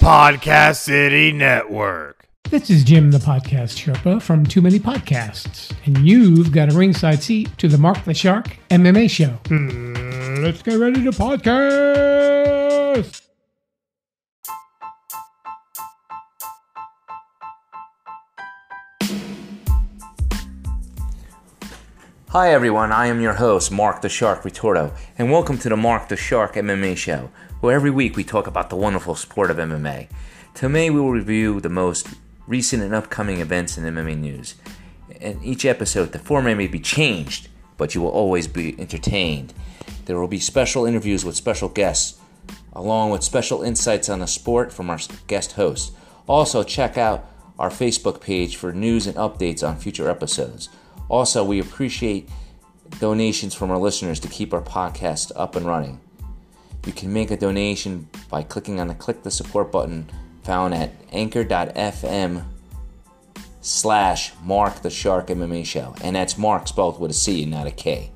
Podcast City Network. This is Jim the Podcast Sherpa from Too Many Podcasts, and you've got a ringside seat to the Mark the Shark MMA show. Let's get ready to podcast! Hi everyone, I am your host, Mark the Shark Retorto, and welcome to the Mark the Shark MMA show, where every week we talk about the wonderful sport of MMA. Today we will review the most recent and upcoming events in MMA news. In each episode, the format may be changed, but you will always be entertained. There will be special interviews with special guests, along with special insights on the sport from our guest hosts. Also, check out our Facebook page for news and updates on future episodes. Also, we appreciate donations from our listeners to keep our podcast up and running. You can make a donation by clicking on the Click the Support button found at anchor.fm/Mark the Shark MMA show. And that's Mark spelled with a C and not a K.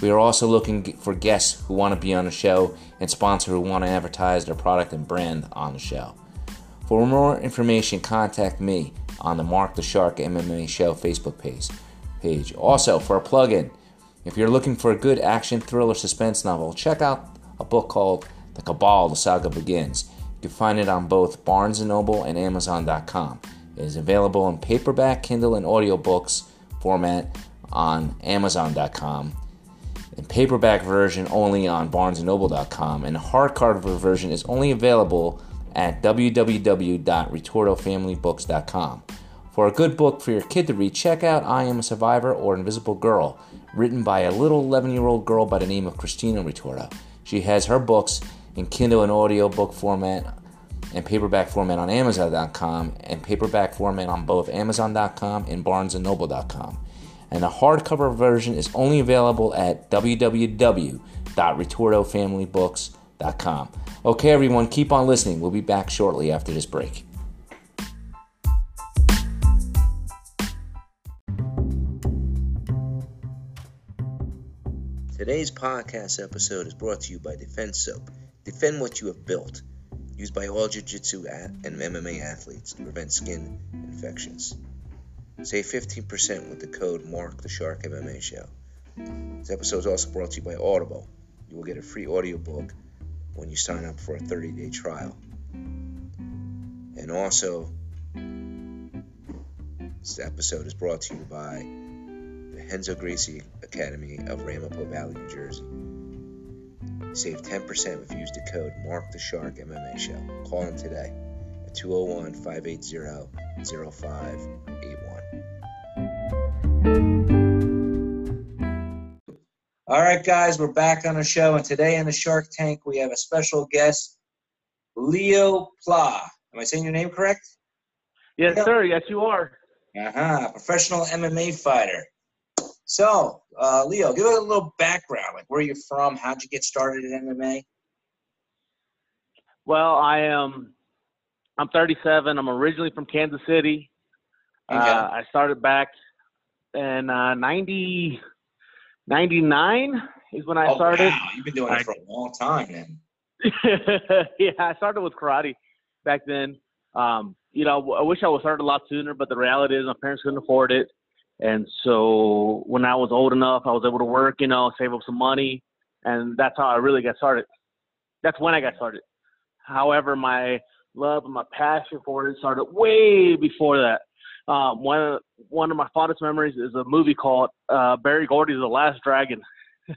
We are also looking for guests who want to be on the show and sponsors who want to advertise their product and brand on the show. For more information, contact me on the Mark the Shark MMA show Facebook page. Also, for a plug-in, if you're looking for a good action, thriller, suspense novel, check out a book called The Cabal, The Saga Begins. You can find it on both Barnes & Noble and Amazon.com. It is available in paperback, Kindle, and audiobooks format on Amazon.com, and paperback version only on BarnesandNoble.com, and the hardcover version is only available at www.retortofamilybooks.com. For a good book for your kid to read, check out I Am a Survivor or Invisible Girl, written by a little 11-year-old girl by the name of Christina Retorto. She has her books in Kindle and audiobook format and paperback format on Amazon.com and paperback format on both Amazon.com and BarnesandNoble.com. And the hardcover version is only available at www.retortofamilybooks.com. Okay, everyone, keep on listening. We'll be back shortly after this break. Today's podcast episode is brought to you by Defense Soap. Defend what you have built. Used by all Jiu-Jitsu and MMA athletes to prevent skin infections. Save 15% with the code MarkTheSharkMMAShow. This episode is also brought to you by Audible. You will get a free audiobook when you sign up for a 30-day trial. And also, this episode is brought to you by Enzo Gracie Academy of Ramapo Valley, New Jersey. Save 10% if you use the code MarkTheSharkMMAShow. Call them today at 201-580-0581. All right, guys, we're back on the show, and today in the Shark Tank we have a special guest, Leo Pla. Am I saying your name correct? Yes, Leo? Sir. Yes, you are. Professional MMA fighter. So, Leo, give us a little background, like where you're from, how'd you get started in MMA? Well, I'm 37. I'm originally from Kansas City. Okay. I started back in 99 is when I started. Wow. You've been doing it for a long time, man. Yeah, I started with karate back then. I wish I would have started a lot sooner, but the reality is my parents couldn't afford it. And so when I was old enough, I was able to work, save up some money. And that's how I really got started. That's when I got started. However, my love and my passion for it started way before that. One of my fondest memories is a movie called Barry Gordy's The Last Dragon.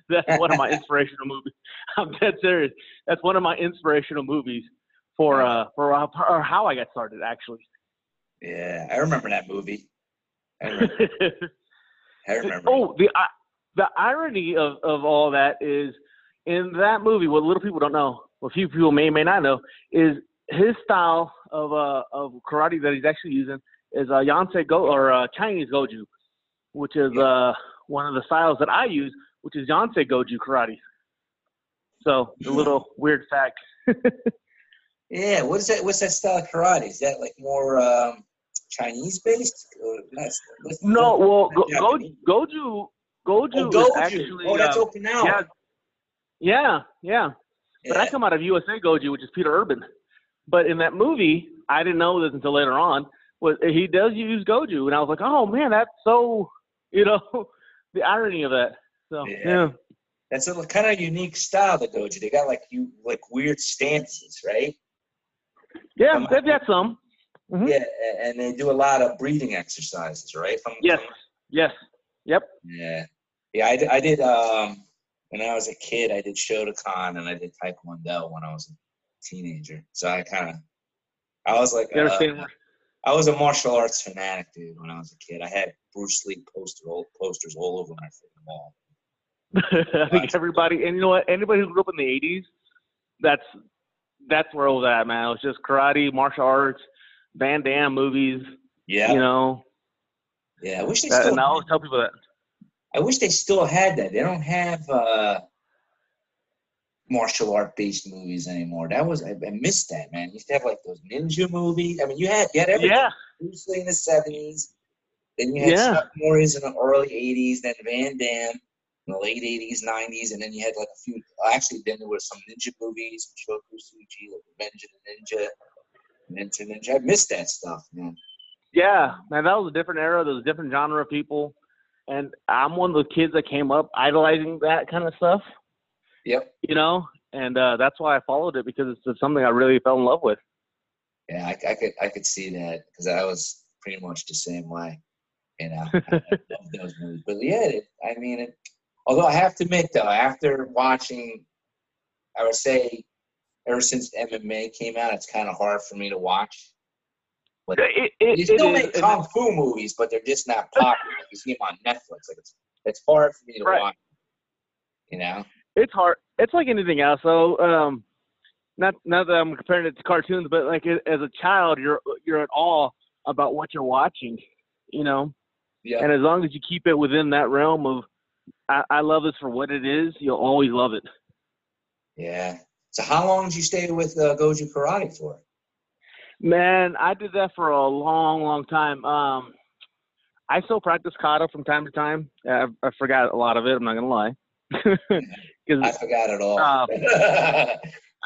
That's one of my inspirational movies. I'm dead serious. That's one of my inspirational movies for how I got started, actually. Yeah, I remember that movie. I remember. Oh, the irony of all that is in that movie, what little people don't know, what few people may not know, is his style of karate that he's actually using is Yonsei Goju or Chinese Goju, which is one of the styles that I use, which is Yonsei Goju karate. So a little weird fact. Yeah, what is that? What's that style of karate? Is that like more Chinese based? No, well, Goju is actually. Oh, that's open now. Yeah. But I come out of USA Goju, which is Peter Urban. But in that movie, I didn't know this until later on, was he does use Goju. And I was like, oh, man, that's so, you know, the irony of that. So, yeah. That's a kind of unique style, the Goju. They got, like weird stances, right? Yeah, they've got some. Mm-hmm. Yeah, and they do a lot of breathing exercises, right? Yes. Yeah. Yeah, I did when I was a kid, I did Shotokan, and I did Taekwondo when I was a teenager. So I kind of – I was like I was a martial arts fanatic, dude, when I was a kid. I had Bruce Lee posters all over my freaking wall. I think everybody – and you know what? Anybody who grew up in the 80s, that's where I was at, man. It was just karate, martial arts, Van Damme movies. Yeah. You know. Yeah, I wish they still. And I always tell people that. I wish they still had that. They don't have martial art based movies anymore. That was I missed that, man. You used to have like those ninja movies. I mean, you had everything. Yeah. Bruce Lee in the '70s. Then you had Chuck Norris in the early '80s. Then Van Damme in the late '80s, '90s, and then you had like a few. Actually, then there were some ninja movies, Shoku Suji, like Revenge of the Ninja. I missed that stuff, man. Yeah, man, that was a different era. There was a different genre of people. And I'm one of the kids that came up idolizing that kind of stuff. Yep. You know, and that's why I followed it, because it's something I really fell in love with. Yeah, I could see that, because I was pretty much the same way. You know, I love those movies. But yeah, although I have to admit, though, after watching, I would say, ever since MMA came out, it's kind of hard for me to watch. But they still make kung fu movies, but they're just not popular. You see them on Netflix. Like it's hard for me to watch. You know, it's hard. It's like anything else. So, not that I'm comparing it to cartoons, but like as a child, you're at awe about what you're watching. You know, and as long as you keep it within that realm of, I love this for what it is. You'll always love it. Yeah. So how long did you stay with Goju Karate for? Man, I did that for a long, long time. I still practice kata from time to time. I forgot a lot of it. I'm not going to lie. I forgot it all. I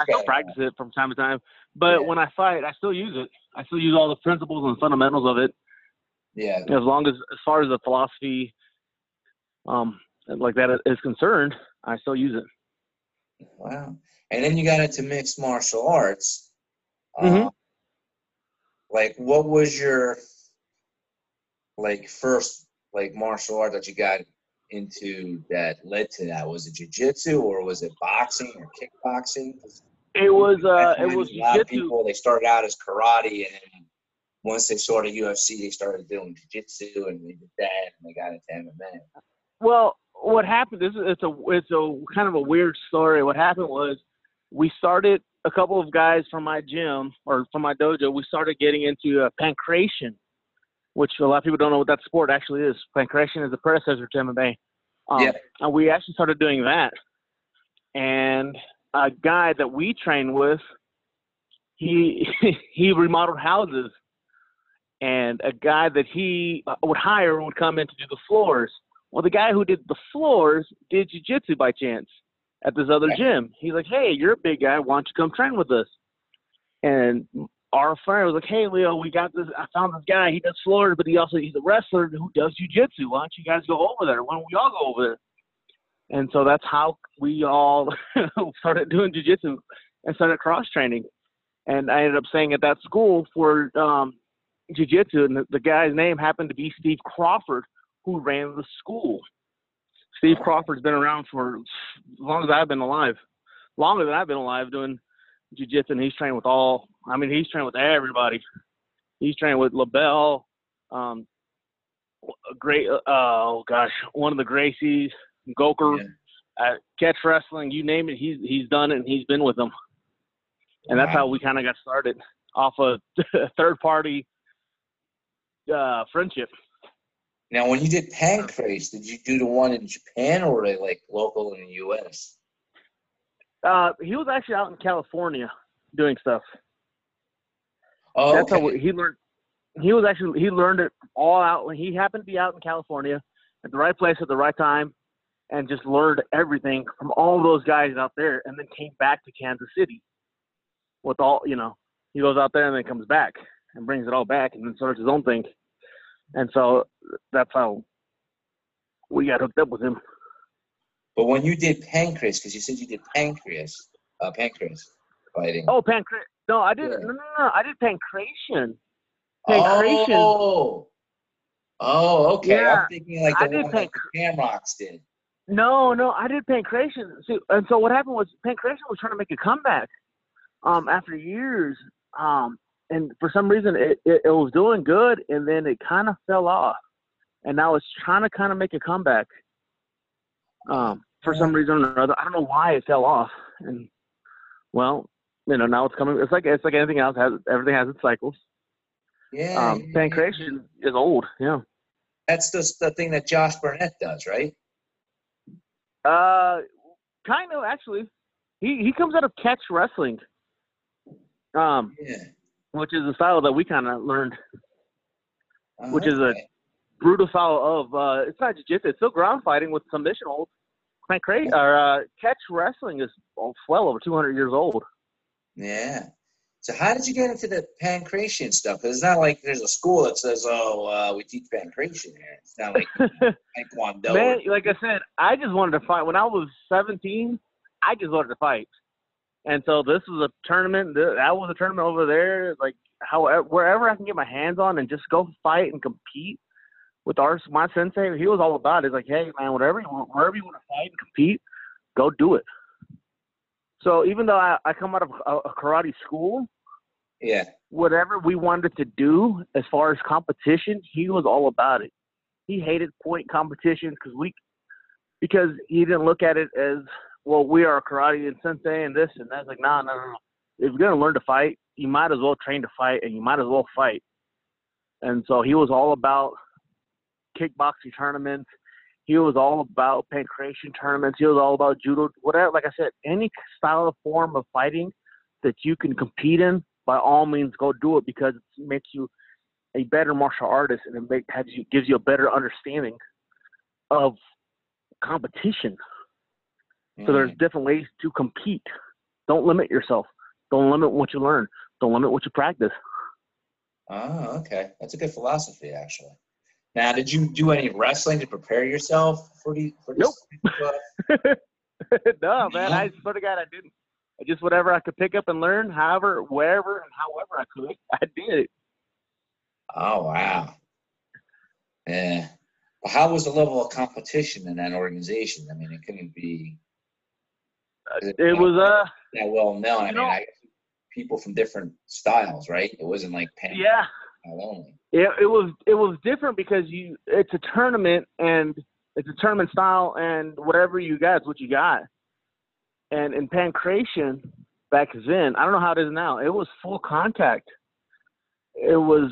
still practice it from time to time. But when I fight, I still use it. I still use all the principles and fundamentals of it. Yeah. As far as the philosophy like that is concerned, I still use it. Wow. And then you got into mixed martial arts. Mm-hmm. Like, what was your, like, first, like, martial art that you got into that led to that? Was it jiu-jitsu, or was it boxing or kickboxing? It was jiu-jitsu. A lot of people, they started out as karate, and then once they saw the UFC, they started doing jiu-jitsu, and they did that, and they got into MMA. Well, what happened, it's a kind of a weird story. What happened was, we started, a couple of guys from my gym or from my dojo, we started getting into Pancration, which a lot of people don't know what that sport actually is. Pancration is the predecessor to MMA. And we actually started doing that. And a guy that we trained with, he remodeled houses. And a guy that he would hire would come in to do the floors. Well, the guy who did the floors did jiu-jitsu by chance at this other gym. He's like, hey, you're a big guy. Why don't you come train with us? And our friend was like, hey, Leo, we got this. I found this guy. He does floors, but he's a wrestler who does jiu-jitsu. Why don't you guys go over there? Why don't we all go over there? And so that's how we all started doing jiu-jitsu and started cross-training. And I ended up staying at that school for jiu-jitsu, and the guy's name happened to be Steve Crawford, who ran the school. Steve Crawford's been around for as long as I've been alive, longer than I've been alive doing jiu-jitsu. And he's trained with he's trained with everybody. He's trained with LaBelle, one of the Gracies, Goker, Catch Wrestling, you name it. He's done it, and he's been with them. And that's how we kind of got started, off a third-party friendship. Now, when you did Pancrase, did you do the one in Japan, or were they, like, local in the U.S.? He was actually out in California doing stuff. Oh, okay. That's how he learned. He learned it all out. He happened to be out in California at the right place at the right time, and just learned everything from all those guys out there, and then came back to Kansas City with all, you know, he goes out there and then comes back and brings it all back and then starts his own thing. And so that's how we got hooked up with him. But when you did Pancrase, because you said you did Pancrase fighting. Oh, Pancrase. No, I didn't. Yeah. No. I did Pancration. Pancration. Oh, okay. Yeah. I'm thinking like the one that the Shamrocks did. No, I did Pancration. See, and so what happened was Pancration was trying to make a comeback after years. And for some reason, it was doing good, and then it kind of fell off. And now it's trying to kind of make a comeback. For some reason or another, I don't know why it fell off. And well, now it's coming. It's like anything else. Everything has its cycles. Yeah. Pancration is old. Yeah. That's the thing that Josh Burnett does, right? Kind of actually. He comes out of Catch Wrestling. Which is a style that we kind of learned, which is a brutal style of it's not jiu-jitsu. It's still ground fighting with submission holds. Catch Wrestling is well over 200 years old. Yeah. So how did you get into the Pancration stuff? Because it's not like there's a school that says, we teach Pancration here. It's not like Taekwondo. Man, like I said, I just wanted to fight. When I was 17, I just wanted to fight. And so this was a tournament. That was a tournament over there. Like, wherever I can get my hands on and just go fight and compete with my sensei. He was all about it. He's like, hey, man, wherever you want to fight and compete, go do it. So even though I come out of a karate school, whatever we wanted to do as far as competition, he was all about it. He hated point competitions because he didn't look at it as, well, we are karate and sensei and this and that's like, no. If you're going to learn to fight, you might as well train to fight and you might as well fight. And so he was all about kickboxing tournaments. He was all about pancration tournaments. He was all about judo, whatever. Like I said, any style or form of fighting that you can compete in, by all means, go do it because it makes you a better martial artist and gives you a better understanding of competition. So there's different ways to compete. Don't limit yourself. Don't limit what you learn. Don't limit what you practice. Oh, okay. That's a good philosophy, actually. Now, did you do any wrestling to prepare yourself for this? Nope. No, man. I swear to God, I didn't. Just whatever I could pick up and learn, wherever and however I could, I did it. Oh, wow. Yeah. Well, how was the level of competition in that organization? I mean, it couldn't be... It was that well known. I mean, people from different styles, right? It wasn't like It was different because it's a tournament and it's a tournament style and whatever you got is what you got. And in Pancration back then, I don't know how it is now. It was full contact. It was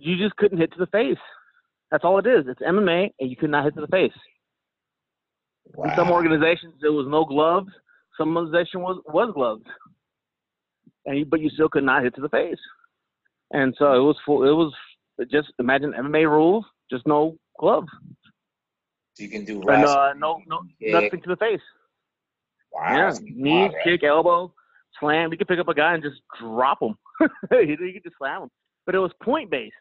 you just couldn't hit to the face. That's all it is. It's MMA and you could not hit to the face. Wow. In some organizations, there was no gloves. Some organization was gloves, but you still could not hit to the face. And so it was full. It was just imagine MMA rules, just no gloves. So you can do nothing to the face. Wow. Yeah, knee, kick, elbow, slam. You could pick up a guy and just drop him. You could just slam him. But it was point based.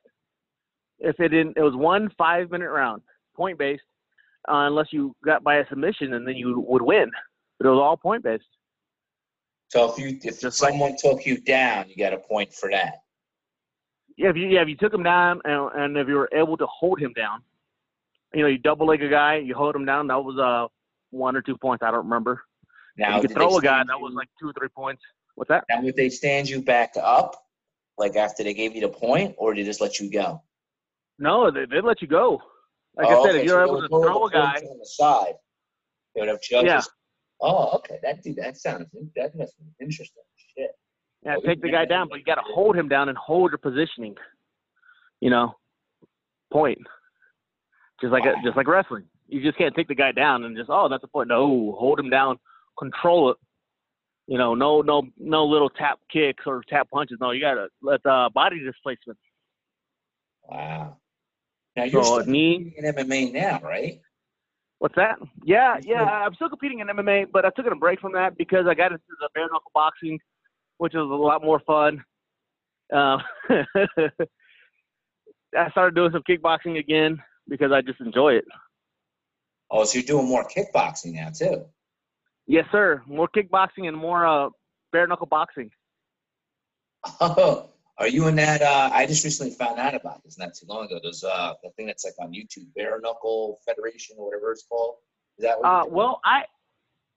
It was 1 5-minute round, point based. Unless you got by a submission, and then you would win. But it was all point based. So if someone took you down, you got a point for that. Yeah, if you took him down, and if you were able to hold him down, you double leg a guy, you hold him down. That was 1 or 2 points. I don't remember. Now if you could throw a guy. That was like 2 or 3 points. What's that? Now would they stand you back up, like after they gave you the point, or did they just let you go? No, they let you go. Like I said, if you're able to throw a guy on the side, they would have judges. Yeah. Oh, okay. That must be interesting. Shit. Yeah, take the guy down, but you got to hold him down and hold your positioning. Point. Just like wrestling, you just can't take the guy down and just that's a point. No, hold him down, control it. No little tap kicks or tap punches. No, you got to let the body displacement. Wow. Now you're competing in MMA now, right? What's that? Yeah. I'm still competing in MMA, but I took a break from that because I got into the bare knuckle boxing, which was a lot more fun. I started doing some kickboxing again because I just enjoy it. Oh, so you're doing more kickboxing now too? Yes, sir. More kickboxing and more bare knuckle boxing. Oh, are you in that? I just recently found out about this not too long ago. There's the thing that's like on YouTube, Bare Knuckle Federation or whatever it's called. Is that what you're doing? Well, I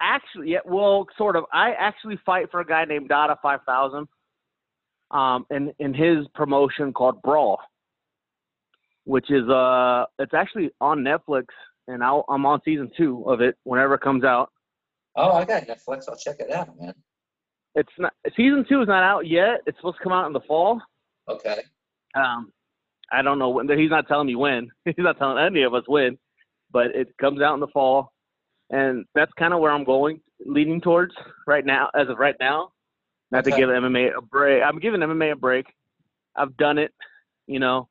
actually, yeah, well, sort of. I actually fight for a guy named Dada 5000, in his promotion called Brawl, which is it's actually on Netflix, and I'm on season 2 of it whenever it comes out. Oh, I got Netflix. I'll check it out, man. It's not season 2 is not out yet. It's supposed to come out in the fall. Okay. I don't know when. He's not telling me when. He's not telling any of us when, but it comes out in the fall, and that's kind of where I'm going, leaning towards right now. As of right now, not to give MMA a break. I'm giving MMA a break. I've done it, you know.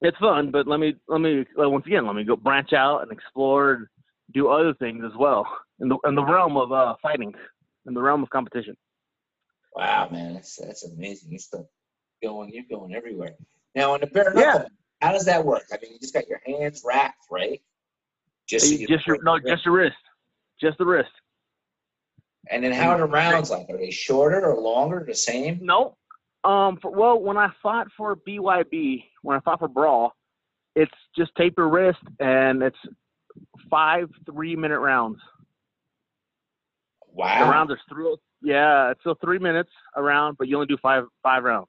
It's fun, but let me go branch out and explore and do other things as well in the realm of fighting, in the realm of competition. Wow, man, that's amazing. You're going everywhere. Now on the bare knuckle, how does that work? I mean, you just got your hands wrapped, right? Just your wrist, just the wrist. And then how are the rounds like? Are they shorter or longer? The same? No. When I fought for BYB, when I fought for Brawl, it's just tape your wrist, and it's 5 3-minute rounds. Wow. The rounds are through. Yeah, it's still 3 minutes a round, but you only do five rounds.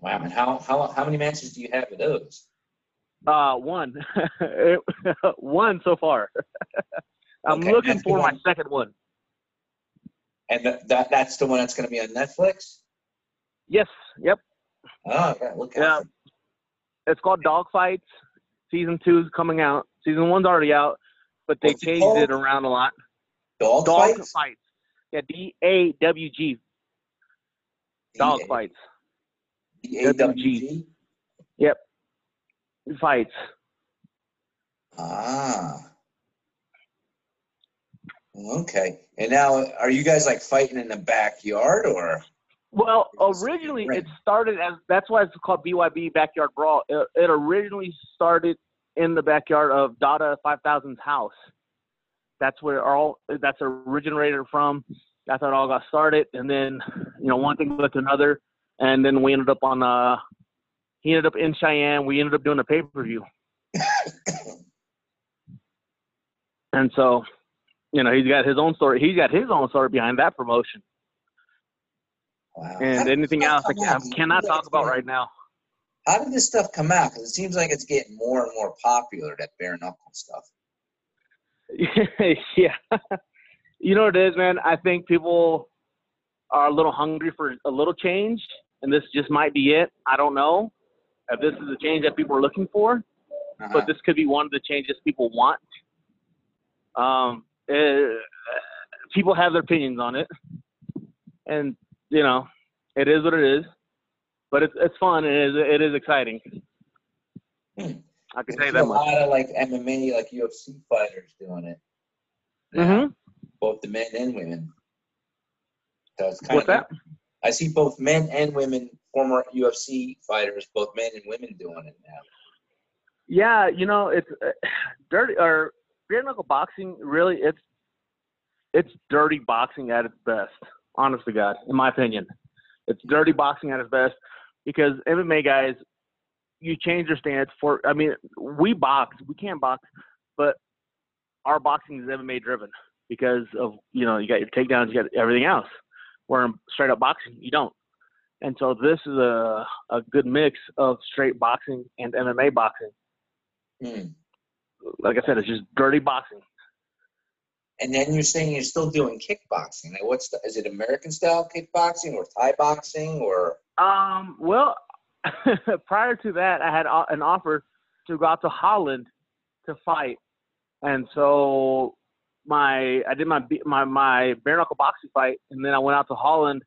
Wow. And how many matches do you have of those? One. One so far. I'm looking for my second one. And that's the one that's going to be on Netflix? Yes. Yep. Oh, yeah. Look at it. It's called Dawg Fights. Season 2 is coming out. Season 1's already out, but they changed it around a lot. Dawg Fights? Yeah, D-A-W-G. Dawg Fights. D-A-W-G? Yep. Fights. Ah. Okay. And now, are you guys like fighting in the backyard or? Well, originally it started as, that's why it's called BYB Backyard Brawl. It originally started in the backyard of Dada 5000's house. That's originated from. That's how it all got started. And then, you know, one thing led to another. And then we ended up on, he ended up in Cheyenne. We ended up doing a pay-per-view. And so, you know, he's got his own story behind that promotion. Wow. And anything else I cannot talk about right now. How did this stuff come out? Because it seems like it's getting more and more popular, that bare knuckle stuff. Yeah. You know what it is, man? I think people are a little hungry for a little change, and this just might be it. I don't know if this is the change that people are looking for, but this could be one of the changes people want. People have their opinions on it, and you know, it is what it is, but it's fun and it is exciting. I can say that much. A lot of like MMA, like UFC fighters doing it. Both the men and women. So it's kind I see both men and women, former UFC fighters, both men and women doing it now. Yeah, you know, it's dirty or. Bare knuckle boxing, really, it's dirty boxing at its best. Honest to God, in my opinion, it's dirty boxing at its best because MMA guys, you change your stance for. I mean, we can box, but our boxing is MMA driven because of, you know, you got your takedowns, you got everything else. Where in straight up boxing, you don't, and so this is a good mix of straight boxing and MMA boxing. Mm. Like I said, it's just dirty boxing. And then you're saying you're still doing kickboxing. Like is it American style kickboxing or Thai boxing or? Well, prior to that, I had an offer to go out to Holland to fight, and so I did my bare knuckle boxing fight, and then I went out to Holland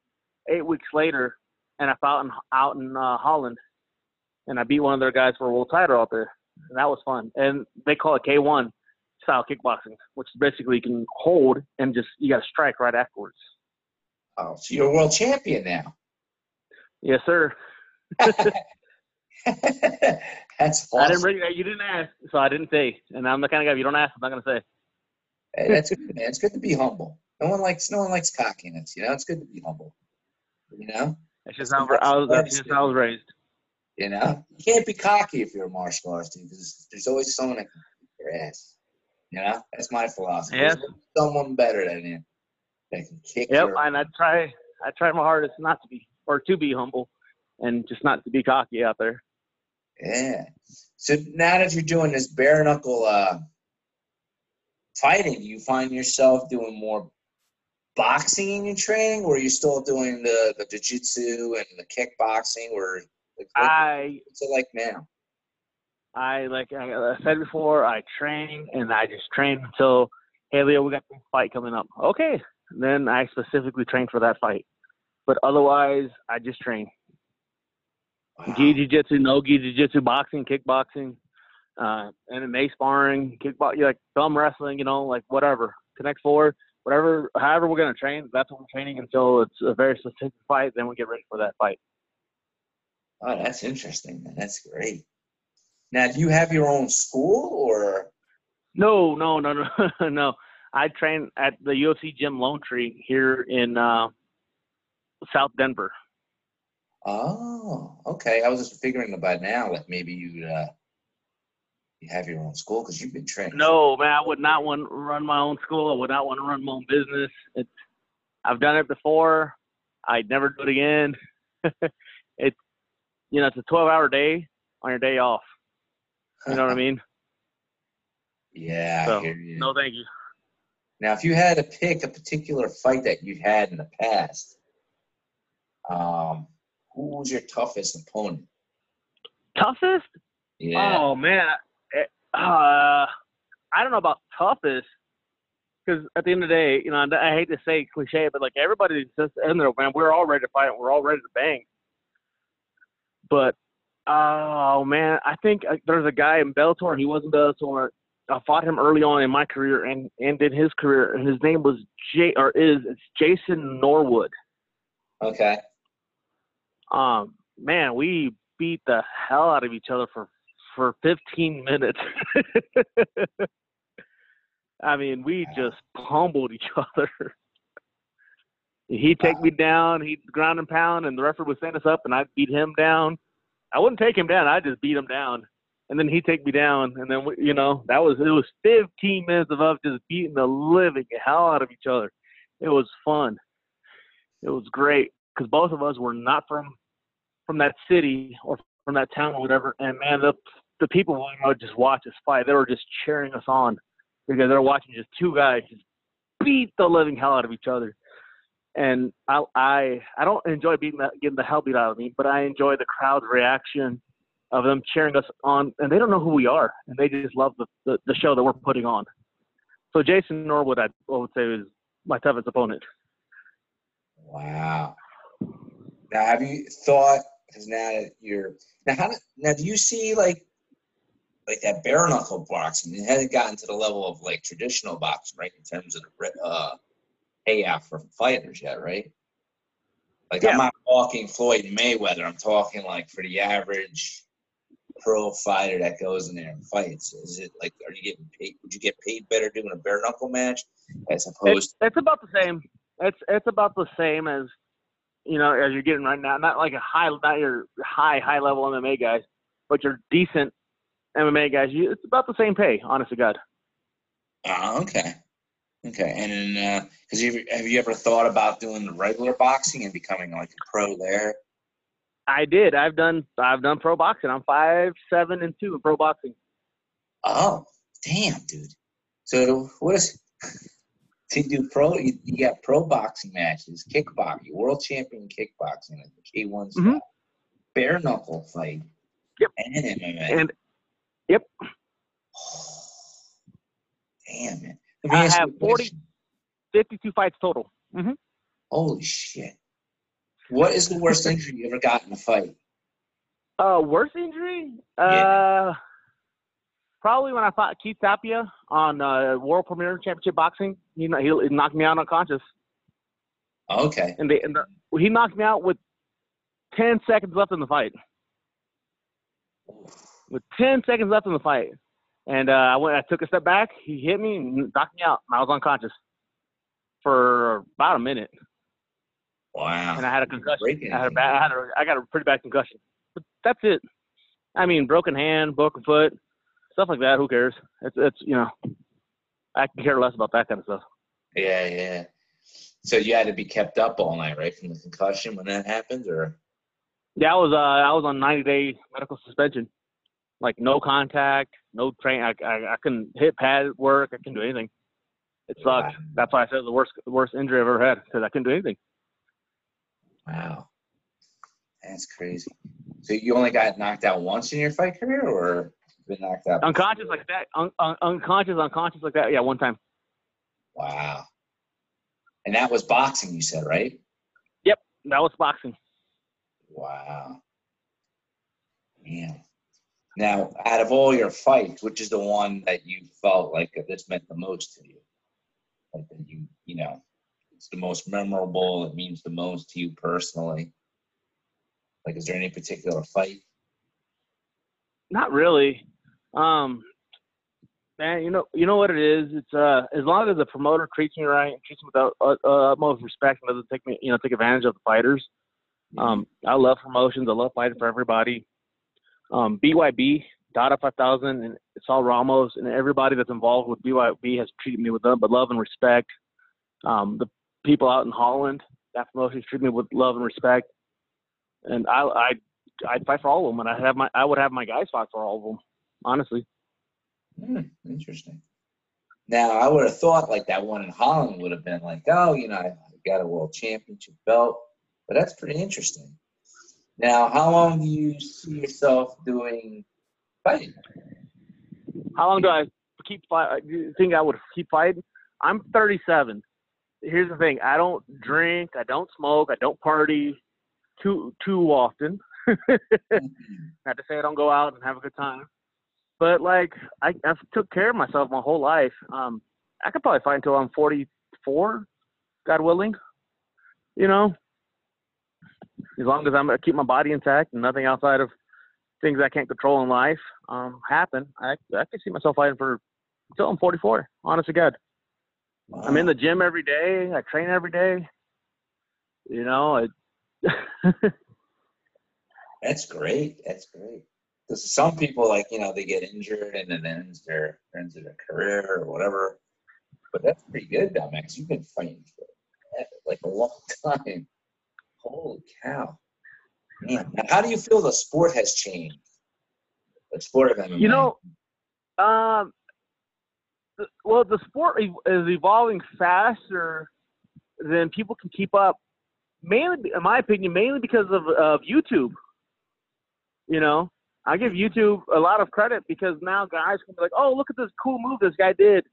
8 weeks later, and I fought out in Holland, and I beat one of their guys for a world title out there. And that was fun. And they call it K-1 style kickboxing, which basically you can hold and just you got to strike right afterwards. Oh, so you're a world champion now. Yes, sir. That's awesome. I didn't bring that. You didn't ask, so I didn't say. And I'm the kind of guy, if you don't ask, I'm not going to say. Hey, that's good, man. It's good to be humble. No one likes cockiness, you know. It's good to be humble, you know. That's just how I was raised. You know, you can't be cocky if you're a martial artist because there's always someone that can beat your ass. You know, that's my philosophy. Yeah. There's someone better than you that can kick. Yep, and I try my hardest not to be or to be humble, and just not to be cocky out there. Yeah. So now that you're doing this bare knuckle fighting, you find yourself doing more boxing in your training, or are you still doing the jiu-jitsu and the kickboxing, or what's it like now? Like I said before, I train, and I just train until, hey, Leo, we got this fight coming up. Okay. And then I specifically train for that fight. But otherwise, I just train. Wow. Gi jiu-jitsu, no gi jiu-jitsu, boxing, kickboxing, MMA sparring, kickboxing, like thumb wrestling, you know, like whatever. Connect four. Whatever, however we're going to train, that's what we're training until it's a very specific fight, then we get ready for that fight. Oh, that's interesting, man. That's great. Now, do you have your own school or? No. No. I train at the UFC gym Lone Tree here in South Denver. Oh, okay. I was just figuring about now that maybe you have your own school because you've been trained. No, man, I would not want to run my own school. I would not want to run my own business. I've done it before. I'd never do it again. It's a 12-hour day on your day off. You know what I mean? Yeah, so, I hear you. No, thank you. Now, if you had to pick a particular fight that you've had in the past, who was your toughest opponent? Toughest? Yeah. Oh, man. I don't know about toughest, because at the end of the day, you know, I hate to say cliche, but like everybody's just in there, man. We're all ready to fight. We're all ready to bang. But oh man, I think there's a guy in Bellator. He was in Bellator. I fought him early on in my career and in his career. And his name was it's Jason Norwood. Okay. Man, we beat the hell out of each other for 15 minutes. I mean, we just pummeled each other. He'd take me down, he'd ground and pound, and the referee would stand us up, and I'd beat him down. I wouldn't take him down. I'd just beat him down. And then he'd take me down, and then, it was 15 minutes of us just beating the living hell out of each other. It was fun. It was great because both of us were not from that city or from that town or whatever. And, man, the people would just watch us fight. They were just cheering us on because they're watching just two guys just beat the living hell out of each other. And I don't enjoy getting the hell beat out of me, but I enjoy the crowd's reaction of them cheering us on. And they don't know who we are, and they just love the show that we're putting on. So Jason Norwood, I would say, is my toughest opponent. Wow. Now, have you thought – because now do you see, like that bare-knuckle boxing? It hasn't gotten to the level of, like, traditional boxing, right, in terms of the payout for fighters yet, right? Like, yeah. I'm not talking Floyd Mayweather. I'm talking, like, for the average pro fighter that goes in there and fights. Is it, like, are you getting paid? Would you get paid better doing a bare-knuckle match as opposed to – It's about the same. It's about the same as, you know, as you're getting right now. Not like high-level MMA guys, but your decent MMA guys. It's about the same pay, honest to God. Oh, okay. Okay, and then, have you ever thought about doing the regular boxing and becoming like a pro there? I did. I've done pro boxing. I'm 5'7" and 2" in pro boxing. Oh, damn, dude! So what is? To do pro, you got pro boxing matches, kickboxing, world champion kickboxing, like the K-1 style, bare knuckle fight, yep, and MMA, yep. Oh, damn it! I have 52 fights total. Mm-hmm. Holy shit. What is the worst injury you ever got in a fight? Worst injury? Yeah. Probably when I fought Keith Tapia on World Premier Championship Boxing. He knocked me out unconscious. Okay. He knocked me out with 10 seconds left in the fight. With 10 seconds left in the fight. And I took a step back. He hit me and knocked me out. I was unconscious for about a minute. Wow. And I had a concussion. I got a pretty bad concussion. But that's it. I mean, broken hand, broken foot, stuff like that. Who cares? It's you know, I can care less about that kind of stuff. Yeah, yeah. So you had to be kept up all night, right, from the concussion when that happened, or? Yeah, I was on 90-day medical suspension, like no contact, no train. I couldn't hit pad at work. I couldn't do anything. It sucked. Wow. That's why I said it was the worst injury I've ever had, because I couldn't do anything. Wow, that's crazy. So you only got knocked out once in your fight career, or been knocked out unconscious before? Like that? Unconscious like that? Yeah, one time. Wow. And that was boxing, you said, right? Yep, that was boxing. Wow. Yeah. Now, out of all your fights, which is the one that you felt like this meant the most to you? Like that you know, it's the most memorable, it means the most to you personally. Like, is there any particular fight? Not really. Man, you know what it is. It's as long as the promoter treats me right, treats me without utmost respect, and doesn't take advantage of the fighters. I love promotions. I love fighting for everybody. BYB, Dada 5000, and Saul Ramos, and everybody that's involved with BYB has treated me with love and respect. The people out in Holland, that promotion treated me with love and respect, and I'd fight for all of them, and I would have my guys fight for all of them, honestly. Interesting. Now, I would have thought like that one in Holland would have been like, oh, you know, I got a world championship belt, but that's pretty interesting. Now, how long do you see yourself doing fighting? How long do I keep fighting? Do you think I would keep fighting? I'm 37. Here's the thing: I don't drink, I don't smoke, I don't party too often. Not to say I don't go out and have a good time. But, like, I've took care of myself my whole life. I could probably fight until I'm 44, God willing, you know, as long as I keep my body intact and nothing outside of things I can't control in life happen. I could see myself fighting until I'm 44, honest to God. Wow. I'm in the gym every day. I train every day. You know. That's great. That's great. Because some people, like, you know, they get injured and it ends their career or whatever. But that's pretty good, Max. You've been fighting for like a long time. Holy cow! Man. Now, how do you feel the sport has changed? The sport of MMA. You know, well, the sport is evolving faster than people can keep up. Mainly, in my opinion, because of YouTube. You know. I give YouTube a lot of credit because now guys can be like, oh, look at this cool move this guy did.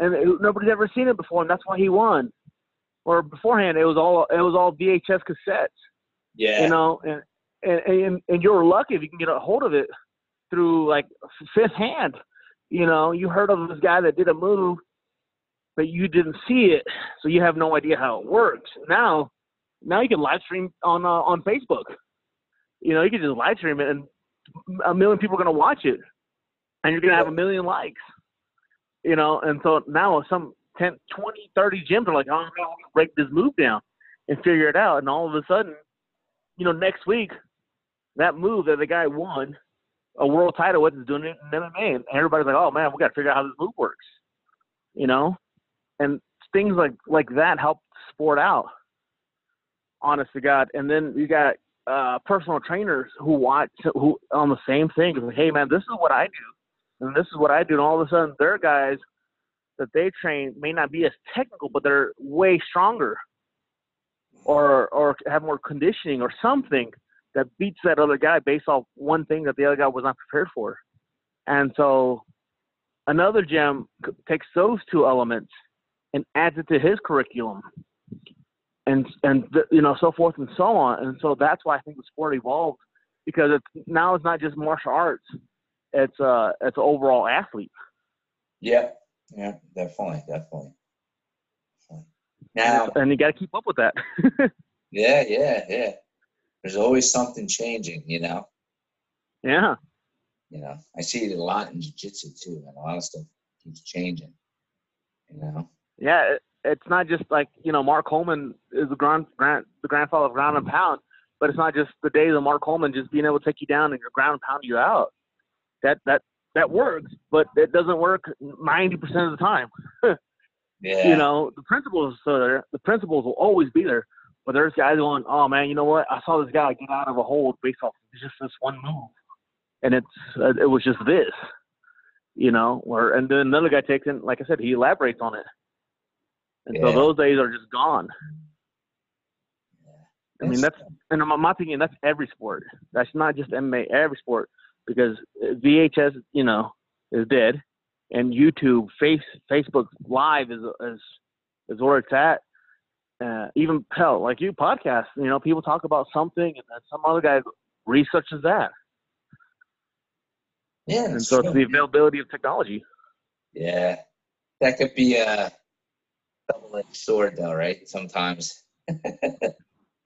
And nobody's ever seen it before, and that's why he won. Or beforehand, it was all VHS cassettes. Yeah. You know, and you're lucky if you can get a hold of it through, like, fifth hand. You know, you heard of this guy that did a move, but you didn't see it, so you have no idea how it works. Now you can live stream on Facebook. You know, you can just live stream it, and a million people are going to watch it, and you're going to have a million likes, you know? And so now some 10, 20, 30 gyms are like, oh, I'm going to break this move down and figure it out. And all of a sudden, you know, next week, that move that the guy won a world title with is doing it in MMA. And everybody's like, oh man, we got to figure out how this move works, you know? And things like that help sport out, honest to God. And then you got, personal trainers who on the same thing. Like, hey man, this is what I do, and this is what I do, and all of a sudden their guys that they train may not be as technical, but they're way stronger, or have more conditioning or something that beats that other guy based off one thing that the other guy was not prepared for. And so another gym takes those two elements and adds it to his curriculum. And you know, so forth and so on. And so that's why I think the sport evolved, because now it's not just martial arts. It's an overall athlete. Yeah, definitely. Now, and you got to keep up with that. Yeah. There's always something changing, you know? Yeah. You know, I see it a lot in jiu-jitsu, too, and a lot of stuff keeps changing, you know? Yeah, it's not just like, you know, Mark Coleman is the grandfather of ground and pound, but it's not just the days of Mark Coleman just being able to take you down and ground and pound you out. That works, but it doesn't work 90% of the time. Yeah. You know, the principles are there. The principles will always be there. But there's guys going, oh, man, you know what? I saw this guy get out of a hold based off just this one move. And it was just this, you know. And then another guy takes it, like I said, he elaborates on it. And so those days are just gone. Yeah. I mean, and in my opinion, that's every sport. That's not just MMA, every sport. Because VHS, you know, is dead. And YouTube, Facebook Live is where it's at. Even hell, like you podcast, you know, people talk about something, and then some other guy researches that. Yeah, and so it's the availability of technology. Yeah, that could be a double-edged sword, though, right? Sometimes. You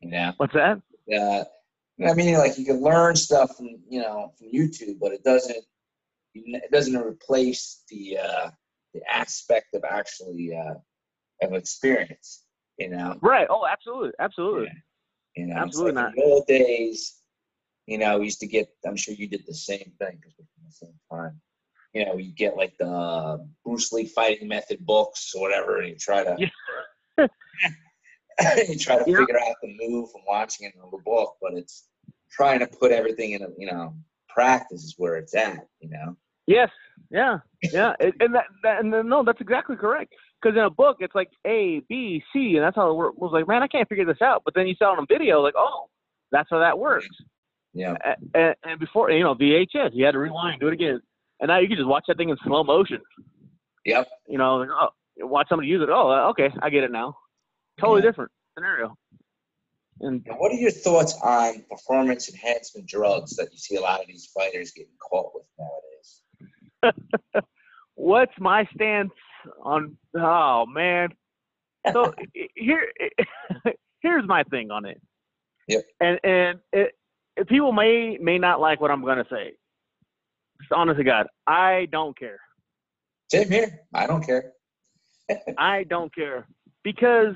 know. What's that? I mean, like you can learn stuff from YouTube, but it doesn't. It doesn't replace the aspect of actually of experience, you know. Right. Oh, absolutely. Yeah. You know, absolutely like not. In the old days, you know, we used to get. I'm sure you did the same thing because we're from the same time. You know, you get like the Bruce Lee fighting method books or whatever, and you try to figure out the move from watching it in the book, but it's trying to put everything in a, you know. Practice is where it's at, you know. Yes, yeah, and that's exactly correct. Because in a book, it's like A, B, C, and that's how it works. I was like, man, I can't figure this out. But then you saw it on video, like, oh, that's how that works. Yeah. And before, you know, VHS, you had to rewind, do it again, and now you can just watch that thing in slow motion. Yep. You know, like, oh, watch somebody use it. Oh, okay, I get it now. Totally different scenario. And what are your thoughts on performance enhancement drugs that you see a lot of these fighters getting caught with nowadays? What's my stance on? Oh man, so here's my thing on it. Yep. And people may not like what I'm gonna say. Just honest to God, I don't care. Same here. I don't care. I don't care because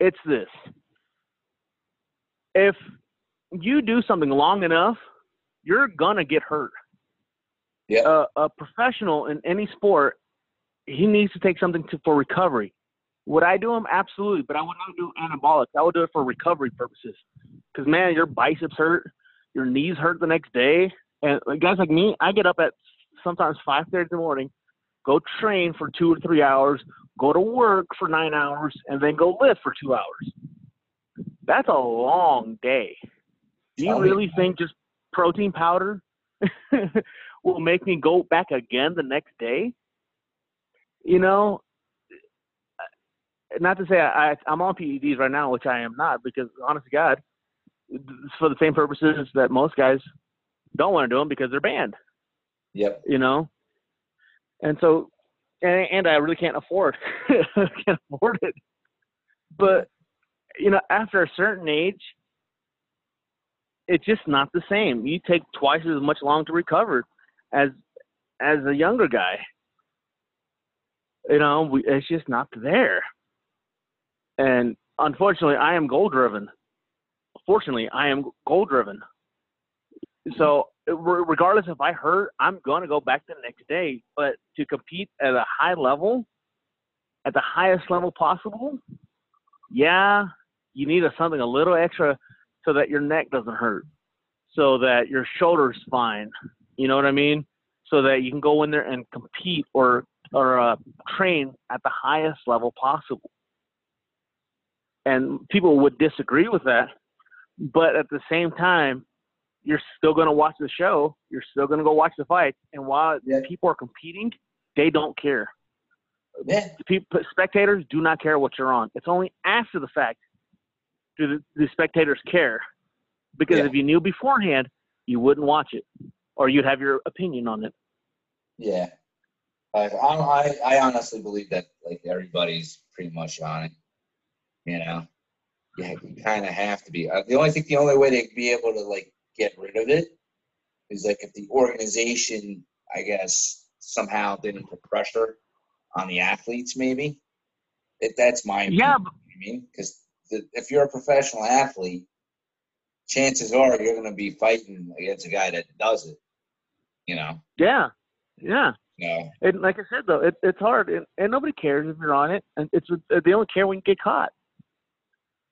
it's this. If you do something long enough, you're going to get hurt. Yeah. A professional in any sport, he needs to take something for recovery. Would I do them? Absolutely. But I would not do anabolics. I would do it for recovery purposes. Because, man, your biceps hurt. Your knees hurt the next day. And guys like me, I get up at sometimes 5:30 in the morning, go train for 2 or 3 hours, go to work for 9 hours, and then go lift for 2 hours. That's a long day. Do you really think just protein powder will make me go back again the next day? You know, not to say I'm on PEDs right now, which I am not, because honest to God, it's for the same purposes that most guys don't want to do them because they're banned. Yep. You know? And so, and I really can't afford it. But, you know, after a certain age, it's just not the same. You take twice as much long to recover as a younger guy. You know, it's just not there. And unfortunately, I am goal driven. Fortunately, I am goal driven. So regardless if I hurt, I'm going to go back the next day. But to compete at a high level, at the highest level possible, yeah. You need something a little extra so that your neck doesn't hurt, so that your shoulder's fine. You know what I mean? So that you can go in there and compete or train at the highest level possible. And people would disagree with that, but at the same time, you're still going to watch the show. You're still going to go watch the fight. And while people are competing, they don't care. Yeah. Spectators do not care what you're on. It's only after the fact do the spectators care, because if you knew beforehand, you wouldn't watch it, or you'd have your opinion on it. Yeah, I honestly believe that like everybody's pretty much on it. You know, you kind of have to be. I think the only way they'd be able to like get rid of it is like if the organization, I guess, somehow didn't put pressure on the athletes. Maybe that's my opinion. Yeah. I mean, because if you're a professional athlete, chances are you're going to be fighting against a guy that does it. You know. Yeah. Yeah. No. And like I said, though, it's hard, and nobody cares if you're on it, and they only care when you get caught.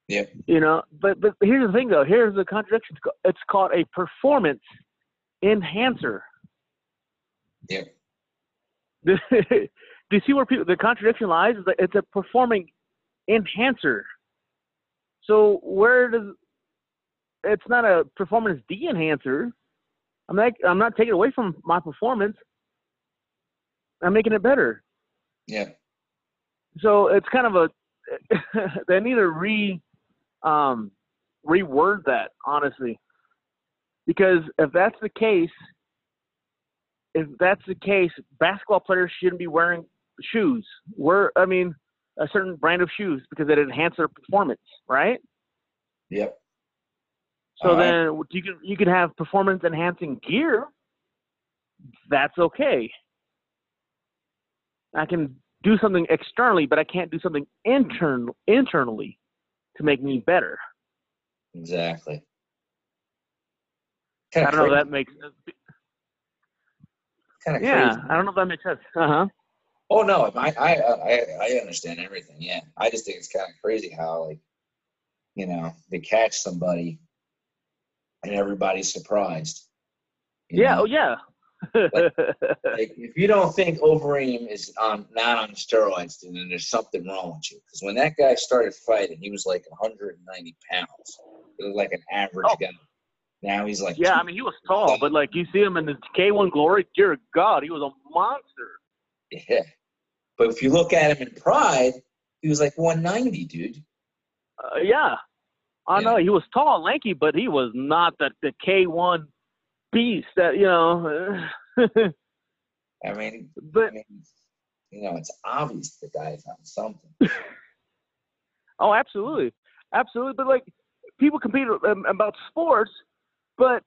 Yeah. You know, but here's the thing, though. Here's the contradiction. It's called a performance enhancer. Yeah. Do you see where the contradiction lies? Is that it's a performing enhancer. So it's not a performance de-enhancer. I'm not taking away from my performance. I'm making it better. Yeah. So it's kind of they need to reword that, honestly. Because if that's the case, basketball players shouldn't be wearing shoes. A certain brand of shoes, because it enhances their performance, right? Yep. So then you can have performance enhancing gear. That's okay. I can do something externally, but I can't do something internally to make me better. Exactly. Kinda I don't crazy. Know if that makes sense. Kind of yeah, crazy. I don't know if that makes sense. Uh-huh. Oh, no, I understand everything, yeah. I just think it's kind of crazy how, like, you know, they catch somebody and everybody's surprised. Yeah, know? Oh, yeah. like if you don't think Overeem is not on steroids, then there's something wrong with you. Because when that guy started fighting, he was like 190 pounds. He was like an average guy. Now he's like he was tall, but like you see him in the K-1 glory, dear God, he was a monster. Yeah, but if you look at him in Pride, he was like 190, dude. I know he was tall, lanky, but he was not the K-1. Beast that, you know. I mean, you know, it's obvious the guy's on something. Oh, absolutely. Absolutely. But, like, people compete about sports, but,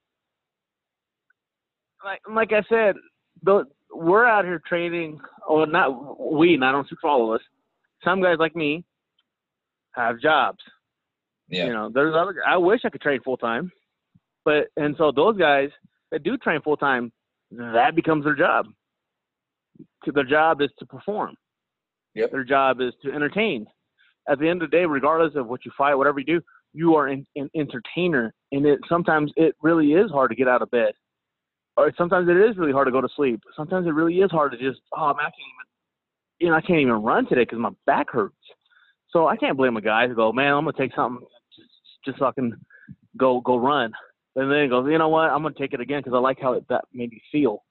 like I said, we're out here training, or I don't speak for all of us. Some guys like me have jobs. Yeah. You know, I wish I could train full-time. And so those guys that do train full-time, that becomes their job. Their job is to perform. Yep. Their job is to entertain. At the end of the day, regardless of what you fight, whatever you do, you are an entertainer. And sometimes it really is hard to get out of bed. Or sometimes it is really hard to go to sleep. Sometimes it really is hard to just, I can't even run today because my back hurts. So I can't blame a guy who goes, man, I'm going to take something just so I can go run. And then he goes, you know what, I'm going to take it again because I like how that made me feel.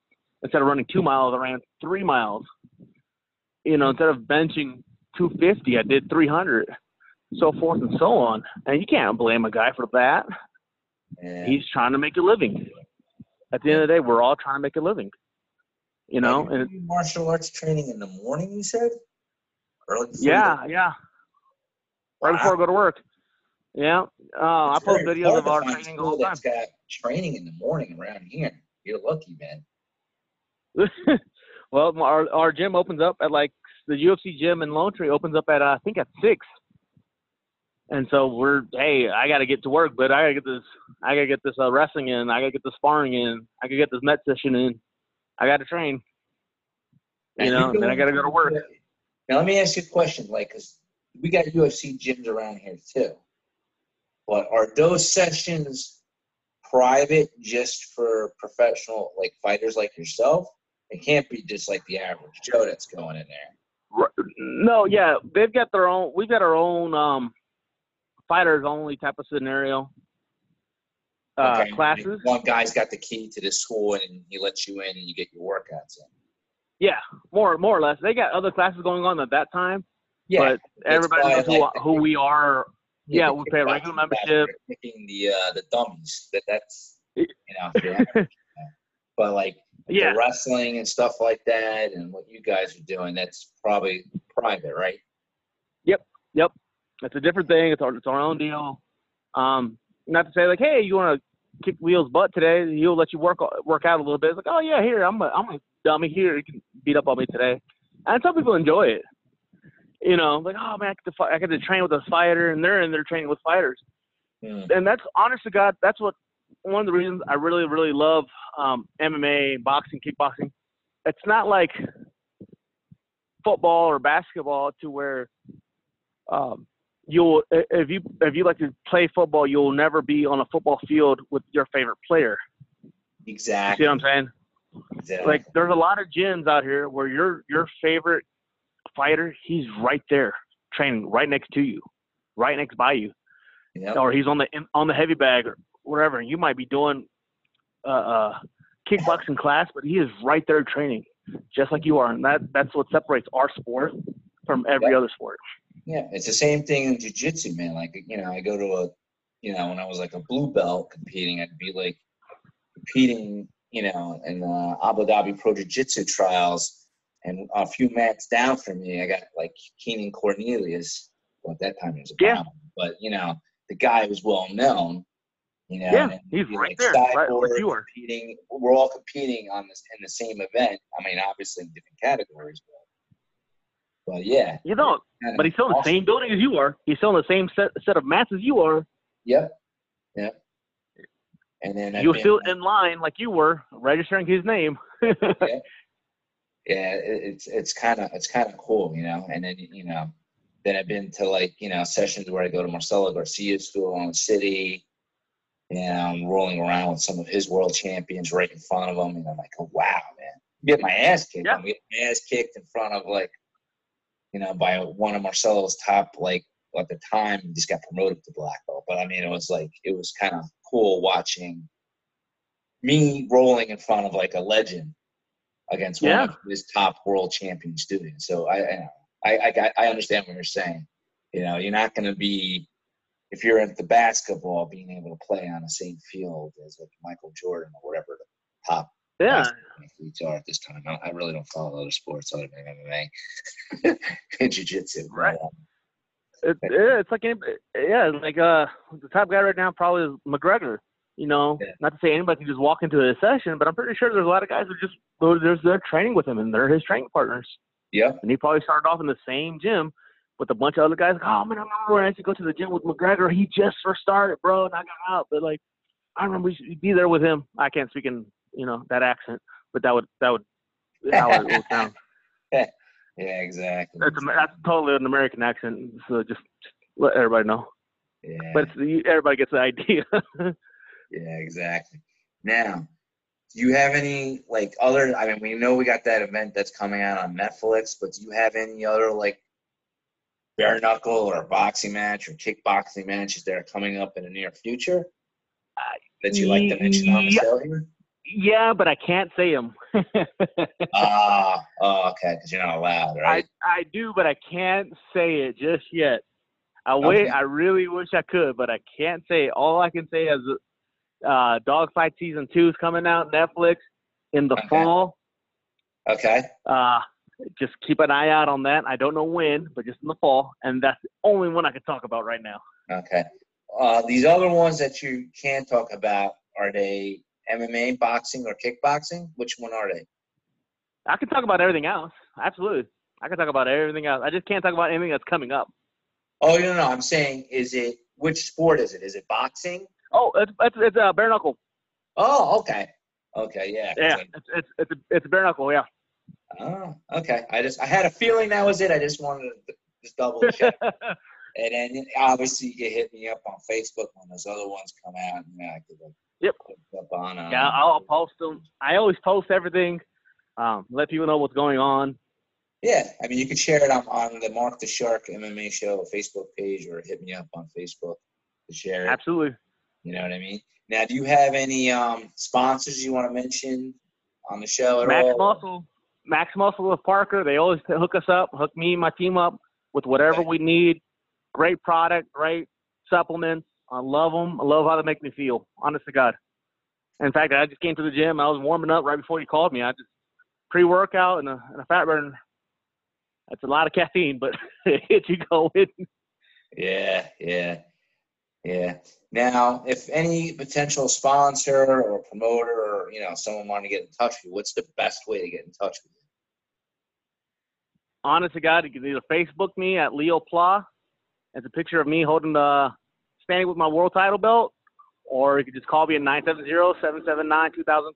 Instead of running 2 miles, I ran 3 miles. You know, instead of benching 250, I did 300, so forth and so on. And you can't blame a guy for that. Yeah. He's trying to make a living. At the end of the day, we're all trying to make a living. You know? And martial arts training in the morning, you said? Early before? Yeah. Right before I go to work. Yeah, I post videos of our training all the time. Got training in the morning around here. You're lucky, man. Well, our gym opens up at the UFC gym in Lone Tree opens up at I think at 6. And so I got to get to work, but I got to get this wrestling in. I got to get this sparring in. I got to get this med session in. I got to train. You know, and then I got to go to work. Now let me ask you a question, cause we got UFC gyms around here too. But are those sessions private just for professional, fighters like yourself? It can't be just, the average Joe that's going in there. No, yeah. They've got their own – we've got our own fighters-only type of scenario classes. Like one guy's got the key to the school, and he lets you in, and you get your workouts in. Yeah, more or less. They got other classes going on at that time. Yeah. But everybody knows who we are – yeah, we pay a regular membership. Picking the dummies. That's but the wrestling and stuff like that, and what you guys are doing, that's probably private, right? Yep. It's a different thing. It's our own deal. Not to say like, hey, you want to kick Leo's butt today? He'll let you work out a little bit. It's like, oh yeah, here I'm a dummy here. You can beat up on me today. And some people enjoy it. You know, like, oh man, I get to train with a fighter, and they're in there training with fighters. Yeah. And that's honest to God, that's what one of the reasons I really, really love MMA, boxing, kickboxing. It's not like football or basketball to where if you like to play football, you'll never be on a football field with your favorite player. Exactly. You see what I'm saying? Exactly. Like there's a lot of gyms out here where your favorite fighter, he's right there training right next to you, right next by you. Yep. Or he's on the heavy bag or whatever. You might be doing kickboxing class, but he is right there training just like you are. And that's what separates our sport from every other sport. Yeah. It's the same thing in jiu-jitsu, man. Like, you know, I go to when I was like a blue belt competing, I'd be like competing, you know, in Abu Dhabi Pro Jiu-Jitsu trials. And a few mats down from me, I got like Keenan Cornelius. Well, at that time he was a problem, but you know, the guy was well known. You know, yeah, he's right like, there, right where you are. Competing, we're all competing in the same event. I mean, obviously in different categories, but yeah, you know. But he's still in the same building as you are. He's still in the same set of mats as you are. Yep. And then you're still in line like you were, registering his name. Yeah. Yeah, it's kind of cool, you know. And then, you know, then I've been to like, you know, sessions where I go to Marcelo Garcia's school in the city, and I'm rolling around with some of his world champions right in front of him, and I'm like, oh, wow, man, I'm getting my ass kicked. Yeah. I'm getting my ass kicked in front of like, you know, by one of Marcelo's top, like, at the time he just got promoted to black belt. But I mean, it was kind of cool watching me rolling in front of like a legend against one of his top world champion students. So I understand what you're saying. You know, you're not going to be, if you're at the basketball, being able to play on the same field as like Michael Jordan or whatever the top athletes are at this time. I really don't follow other sports other than MMA and jiu-jitsu. Right. It's like the top guy right now probably is McGregor. You know, not to say anybody can just walk into a session, but I'm pretty sure there's a lot of guys they're training with him and they're his training partners. Yeah. And he probably started off in the same gym with a bunch of other guys. Like, oh man, I remember when I used to go to the gym with McGregor. He just first started, bro, and I got out. But like, I remember we should be there with him. I can't speak in, you know, that accent, but that would how it would sound. Yeah, exactly. That's totally an American accent. So just let everybody know. Yeah. But everybody gets the idea. Yeah, exactly. Now, do you have any, like, other – I mean, we know we got that event that's coming out on Netflix, but do you have any other, like, bare-knuckle or boxing match or kickboxing matches that are coming up in the near future that you like to mention on the show here? Yeah, but I can't say them. Okay, because you're not allowed, right? I do, but I can't say it just yet. I really wish I could, but I can't say it. All I can say is – Dawg Fights Season 2 is coming out, Netflix, in the fall. Okay. Just keep an eye out on that. I don't know when, but just in the fall. And that's the only one I can talk about right now. Okay. These other ones that you can talk about, are they MMA, boxing, or kickboxing? Which one are they? I can talk about everything else. Absolutely. I can talk about everything else. I just can't talk about anything that's coming up. Oh, no. I'm saying, which sport is it? Is it boxing? Oh, it's bare knuckle. Oh, okay, yeah. Yeah, it's bare knuckle, yeah. Oh, okay. I had a feeling that was it. I just wanted to just double check. And then obviously you hit me up on Facebook when those other ones come out, and I could put up on. Yeah, I'll post them. I always post everything. Let people know what's going on. Yeah, I mean you can share it on the Mark the Shark MMA Show Facebook page, or hit me up on Facebook to share it. Absolutely. You know what I mean? Now, do you have any sponsors you want to mention on the show at all? Max Muscle with Parker. They always hook us up, hook me and my team up with whatever we need. Great product, great supplements. I love them. I love how they make me feel, honest to God. In fact, I just came to the gym. I was warming up right before you called me. I just pre-workout and a fat burn. That's a lot of caffeine, but it gets you going. Yeah. Now, if any potential sponsor or promoter or, you know, someone wanted to get in touch with you, what's the best way to get in touch with you? Honest to God, you can either Facebook me at Leo Pla. It's a picture of me holding the standing with my world title belt, or you can just call me at 970-779-2003.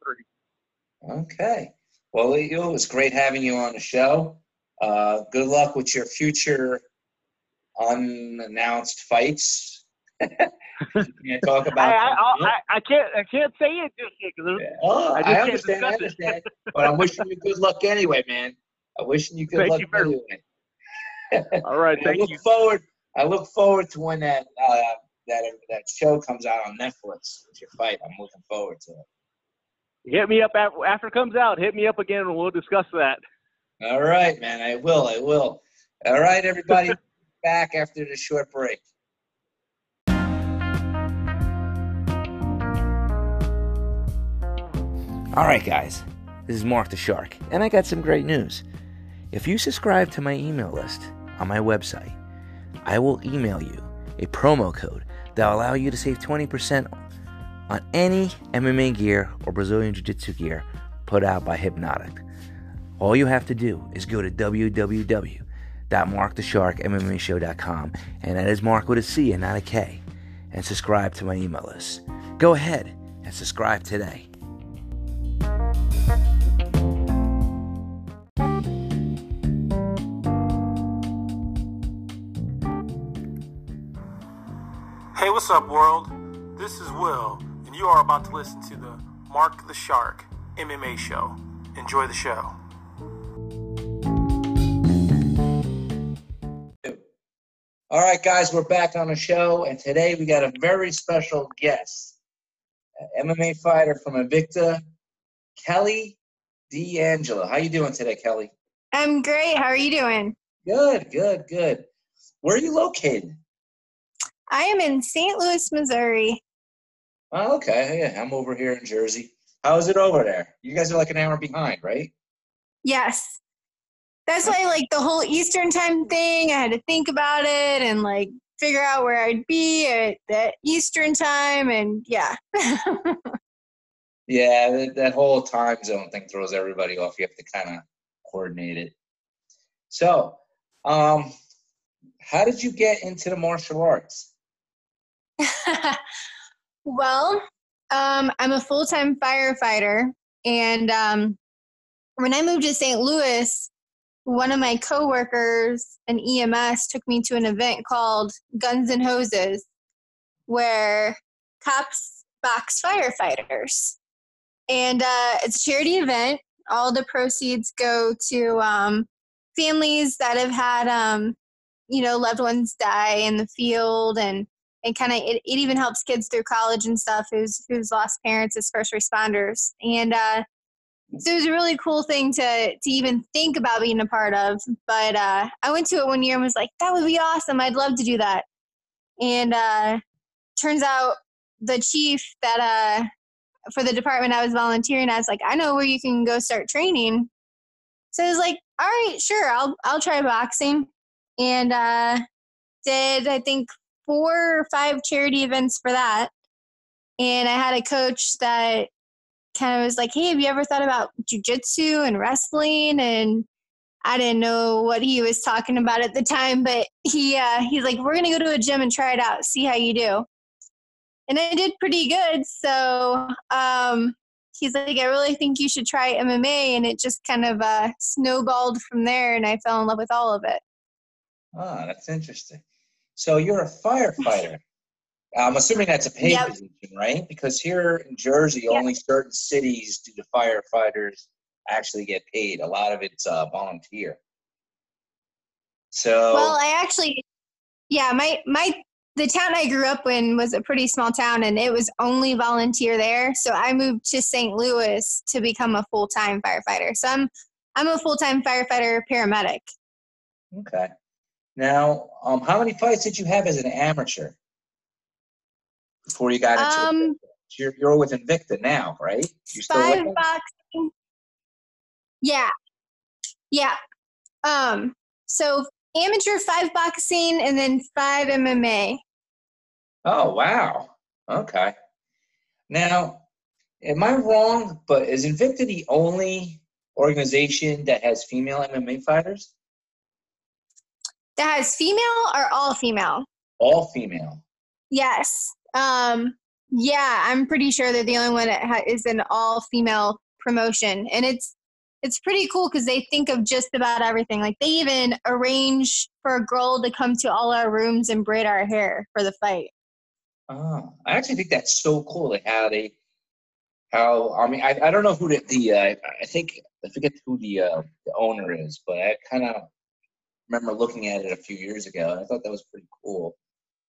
Okay. Well, Leo, it was great having you on the show. Good luck with your future unannounced fights. Can't talk about I can't say it just yet. I understand. I understand. But I'm wishing you good luck anyway, man. I'm wishing you good luck anyway. All right, thank you. I look forward to when that show comes out on Netflix with your fight. I'm looking forward to it. Hit me up after it comes out. Hit me up again, and we'll discuss that. All right, man. I will. All right, everybody. Back after the short break. All right, guys, this is Mark the Shark, and I got some great news. If you subscribe to my email list on my website, I will email you a promo code that will allow you to save 20% on any MMA gear or Brazilian Jiu-Jitsu gear put out by Hypnotic. All you have to do is go to www.markthesharkmmashow.com, and that is Mark with a C and not a K, and subscribe to my email list. Go ahead and subscribe today. Hey, what's up, world? This is Will, and you are about to listen to the Mark the Shark MMA show. Enjoy the show. All right, guys, we're back on the show, and today we got a very special guest, an MMA fighter from Invicta, Kelly D'Angelo. How you doing today, Kelly? I'm great. How are you doing? Good. Where are you located? I am in St. Louis, Missouri. Oh, okay. Yeah, I'm over here in Jersey. How is it over there? You guys are like an hour behind, right? Yes. That's why, like, the whole Eastern time thing, I had to think about it and, like, figure out where I'd be at that Eastern time, and yeah. Yeah, that whole time zone thing throws everybody off. You have to kind of coordinate it. So, how did you get into the martial arts? Well, I'm a full-time firefighter, and when I moved to St. Louis, one of my coworkers, an EMS, took me to an event called Guns and Hoses, where cops box firefighters. And it's a charity event. All the proceeds go to families that have had, you know, loved ones die in the field, and kind of it even helps kids through college and stuff who's lost parents as first responders. And so it was a really cool thing to even think about being a part of. But I went to it one year and was like, that would be awesome. I'd love to do that. And turns out the chief that for the department I was volunteering, I was like, I know where you can go start training. So I was like, all right, sure, I'll try boxing. And did, I think, 4 or 5 charity events for that. And I had a coach that kind of was like, hey, have you ever thought about jiu-jitsu and wrestling? And I didn't know what he was talking about at the time, but he's like, we're gonna go to a gym and try it out, see how you do. And I did pretty good. So he's like, I really think you should try MMA. And it just kind of snowballed from there, and I fell in love with all of it. Ah, that's interesting. So you're a firefighter. I'm assuming that's a paid position, right? Because here in Jersey, only certain cities do the firefighters actually get paid. A lot of it's volunteer. So, well, I actually, the town I grew up in was a pretty small town, and it was only volunteer there. So I moved to St. Louis to become a full-time firefighter. So I'm a full-time firefighter paramedic. Okay. Now, how many fights did you have as an amateur before you got into Invicta? You're with Invicta now, right? You're 5 boxing. Yeah. So amateur, 5 boxing, and then 5 MMA. Oh, wow. Okay. Now, am I wrong, but is Invicta the only organization that has female MMA fighters? That has female or all female? All female. Yes. Yeah, I'm pretty sure they're the only one that is an all-female promotion. And it's pretty cool because they think of just about everything. Like, they even arrange for a girl to come to all our rooms and braid our hair for the fight. Oh, I actually think that's so cool. Like, how they – I don't know who the owner is, but I kind of remember looking at it a few years ago, and I thought that was pretty cool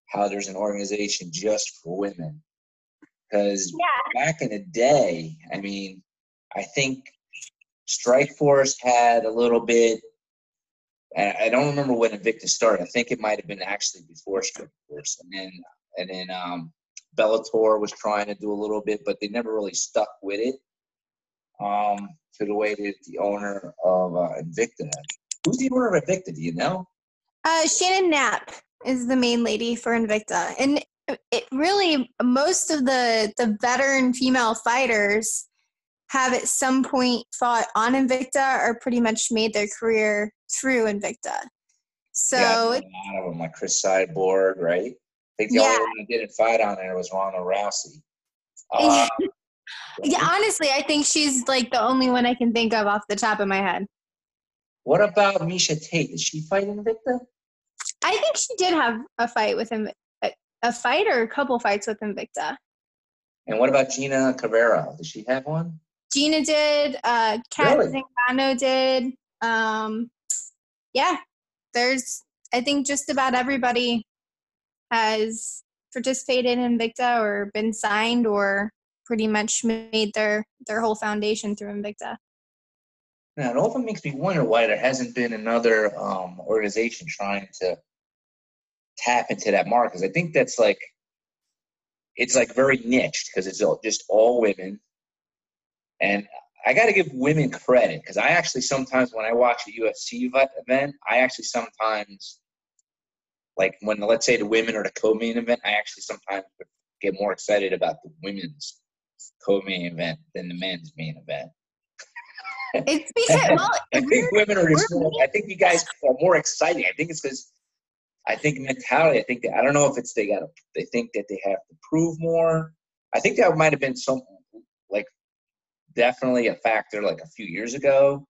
how there's an organization just for women. Because back in the day, I mean, I think Strikeforce had a little bit. I don't remember when Invicta started. I think it might have been actually before Strikeforce, and then Bellator was trying to do a little bit, but they never really stuck with it. To the way that the owner of Invicta, who's the owner of Invicta? Do you know? Shannon Knapp is the main lady for Invicta, and it really, most of the veteran female fighters have at some point fought on Invicta or pretty much made their career through Invicta. So yeah, a lot of them, like Chris Cyborg, right? I think the only one who didn't fight on there was Ronda Rousey. Yeah, honestly, I think she's like the only one I can think of off the top of my head. What about Misha Tate? Did she fight in Invicta? I think she did have a fight with him. A fight or a couple fights with Invicta. And what about Gina Cabrera? Did she have one? Gina did. Kat Zingano did. Yeah. There's, I think, just about everybody has participated in Invicta or been signed or pretty much made their whole foundation through Invicta. Now, it often makes me wonder why there hasn't been another organization trying to tap into that market, because I think that's like, it's like very niched because it's just all women. And I got to give women credit, because I actually sometimes when I watch a UFC event, I actually sometimes, like when, let's say, the women or the co-main event, I actually sometimes get more excited about the women's co-main event than the men's main event. It's because, well, I think women are just more, I think you guys are more exciting. I think it's because mentality. I think that, I don't know if it's they think that they have to prove more. I think that might have been something like definitely a factor like a few years ago.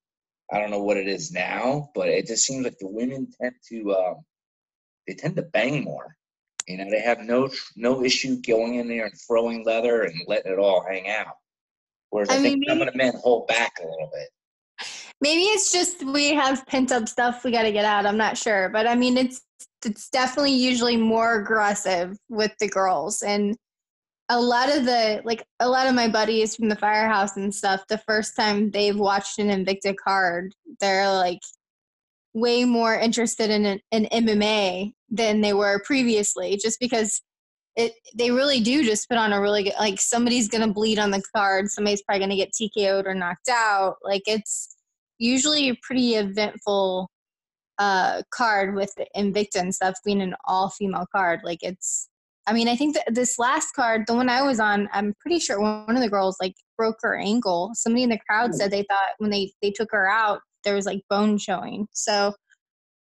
I don't know what it is now, but it just seems like the women tend to bang more. You know, they have no issue going in there and throwing leather and letting it all hang out. Whereas I think some of the men hold back a little bit. Maybe it's just we have pent up stuff we got to get out. I'm not sure, but I mean it's definitely usually more aggressive with the girls, and a lot of my buddies from the firehouse and stuff, the first time they've watched an Invicta card, they're like way more interested in an MMA than they were previously, just because they really do just put on a really good, like somebody's going to bleed on the card, somebody's probably going to get TKO'd or knocked out. Like it's usually a pretty eventful card with Invicta and stuff being an all-female card. Like it's, I mean, I think that this last card, the one I was on, I'm pretty sure one of the girls like broke her ankle. Somebody in the crowd said they thought when they took her out, there was like bone showing. So,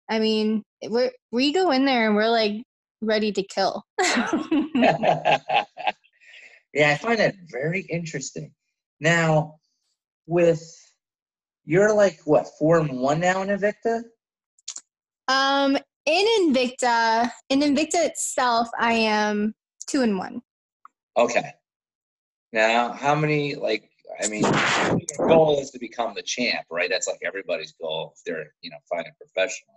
I mean, we go in there and we're like ready to kill. Yeah, I find that very interesting. Now, with, you're like, what, 4-1 now in Invicta? In Invicta itself, I am 2-1. Okay. Now, how many, like, I mean, your goal is to become the champ, right? That's like everybody's goal if they're, you know, fighting professionally.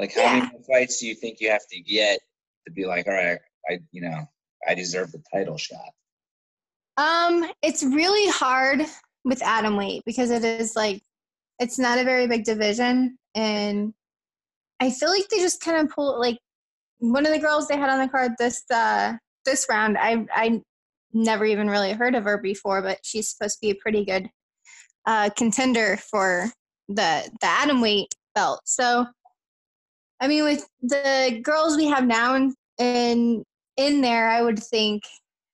Like, how many more fights do you think you have to get to be like, all right, I deserve the title shot? It's really hard with atom weight because it is like, it's not a very big division, and I feel like they just kind of pull, like, one of the girls they had on the card this round, I never even really heard of her before, but she's supposed to be a pretty good contender for the atom weight belt. So I mean, with the girls we have now in there, I would think,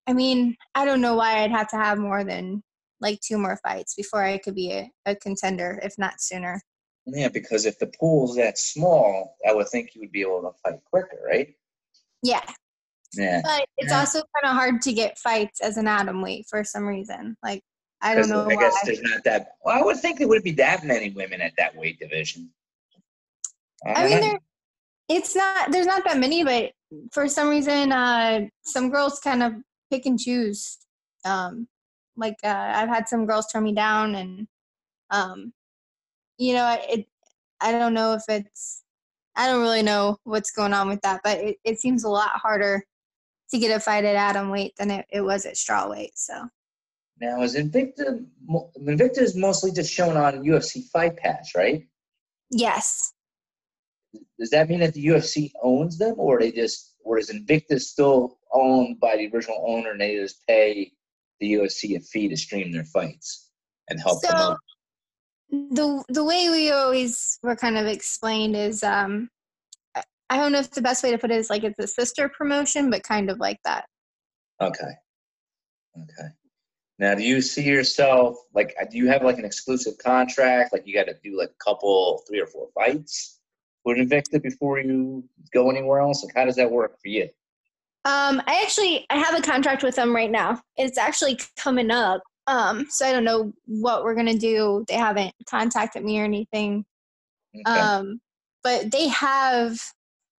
I mean, I don't know why I'd have to have more than like 2 more fights before I could be a contender, if not sooner. Yeah, because if the pool's that small, I would think you would be able to fight quicker, right? Yeah. Yeah. But it's also kind of hard to get fights as an atom weight for some reason. Like, I don't know why. I guess there's not that – well, I would think there wouldn't be that many women at that weight division. I mean, there's not that many, but for some reason, some girls kind of pick and choose. I've had some girls turn me down, and you know, I don't know if it's, I don't really know what's going on with that, but it seems a lot harder to get a fight at atom weight than it was at straw weight. So now is Invicta is mostly just shown on UFC Fight Pass, right? Yes. Does that mean that the UFC owns them, or is Invicta still owned by the original owner and they just pay the UFC a fee to stream their fights and help them out? The way we always were kind of explained is, I don't know if the best way to put it is like it's a sister promotion, but kind of like that. Okay. Now, do you see yourself, like, do you have like an exclusive contract? Like you got to do like a couple, 3 or 4 fights with Invicta before you go anywhere else? Like, how does that work for you? I have a contract with them right now. It's actually coming up. So I don't know what we're going to do. They haven't contacted me or anything. Okay. But they have,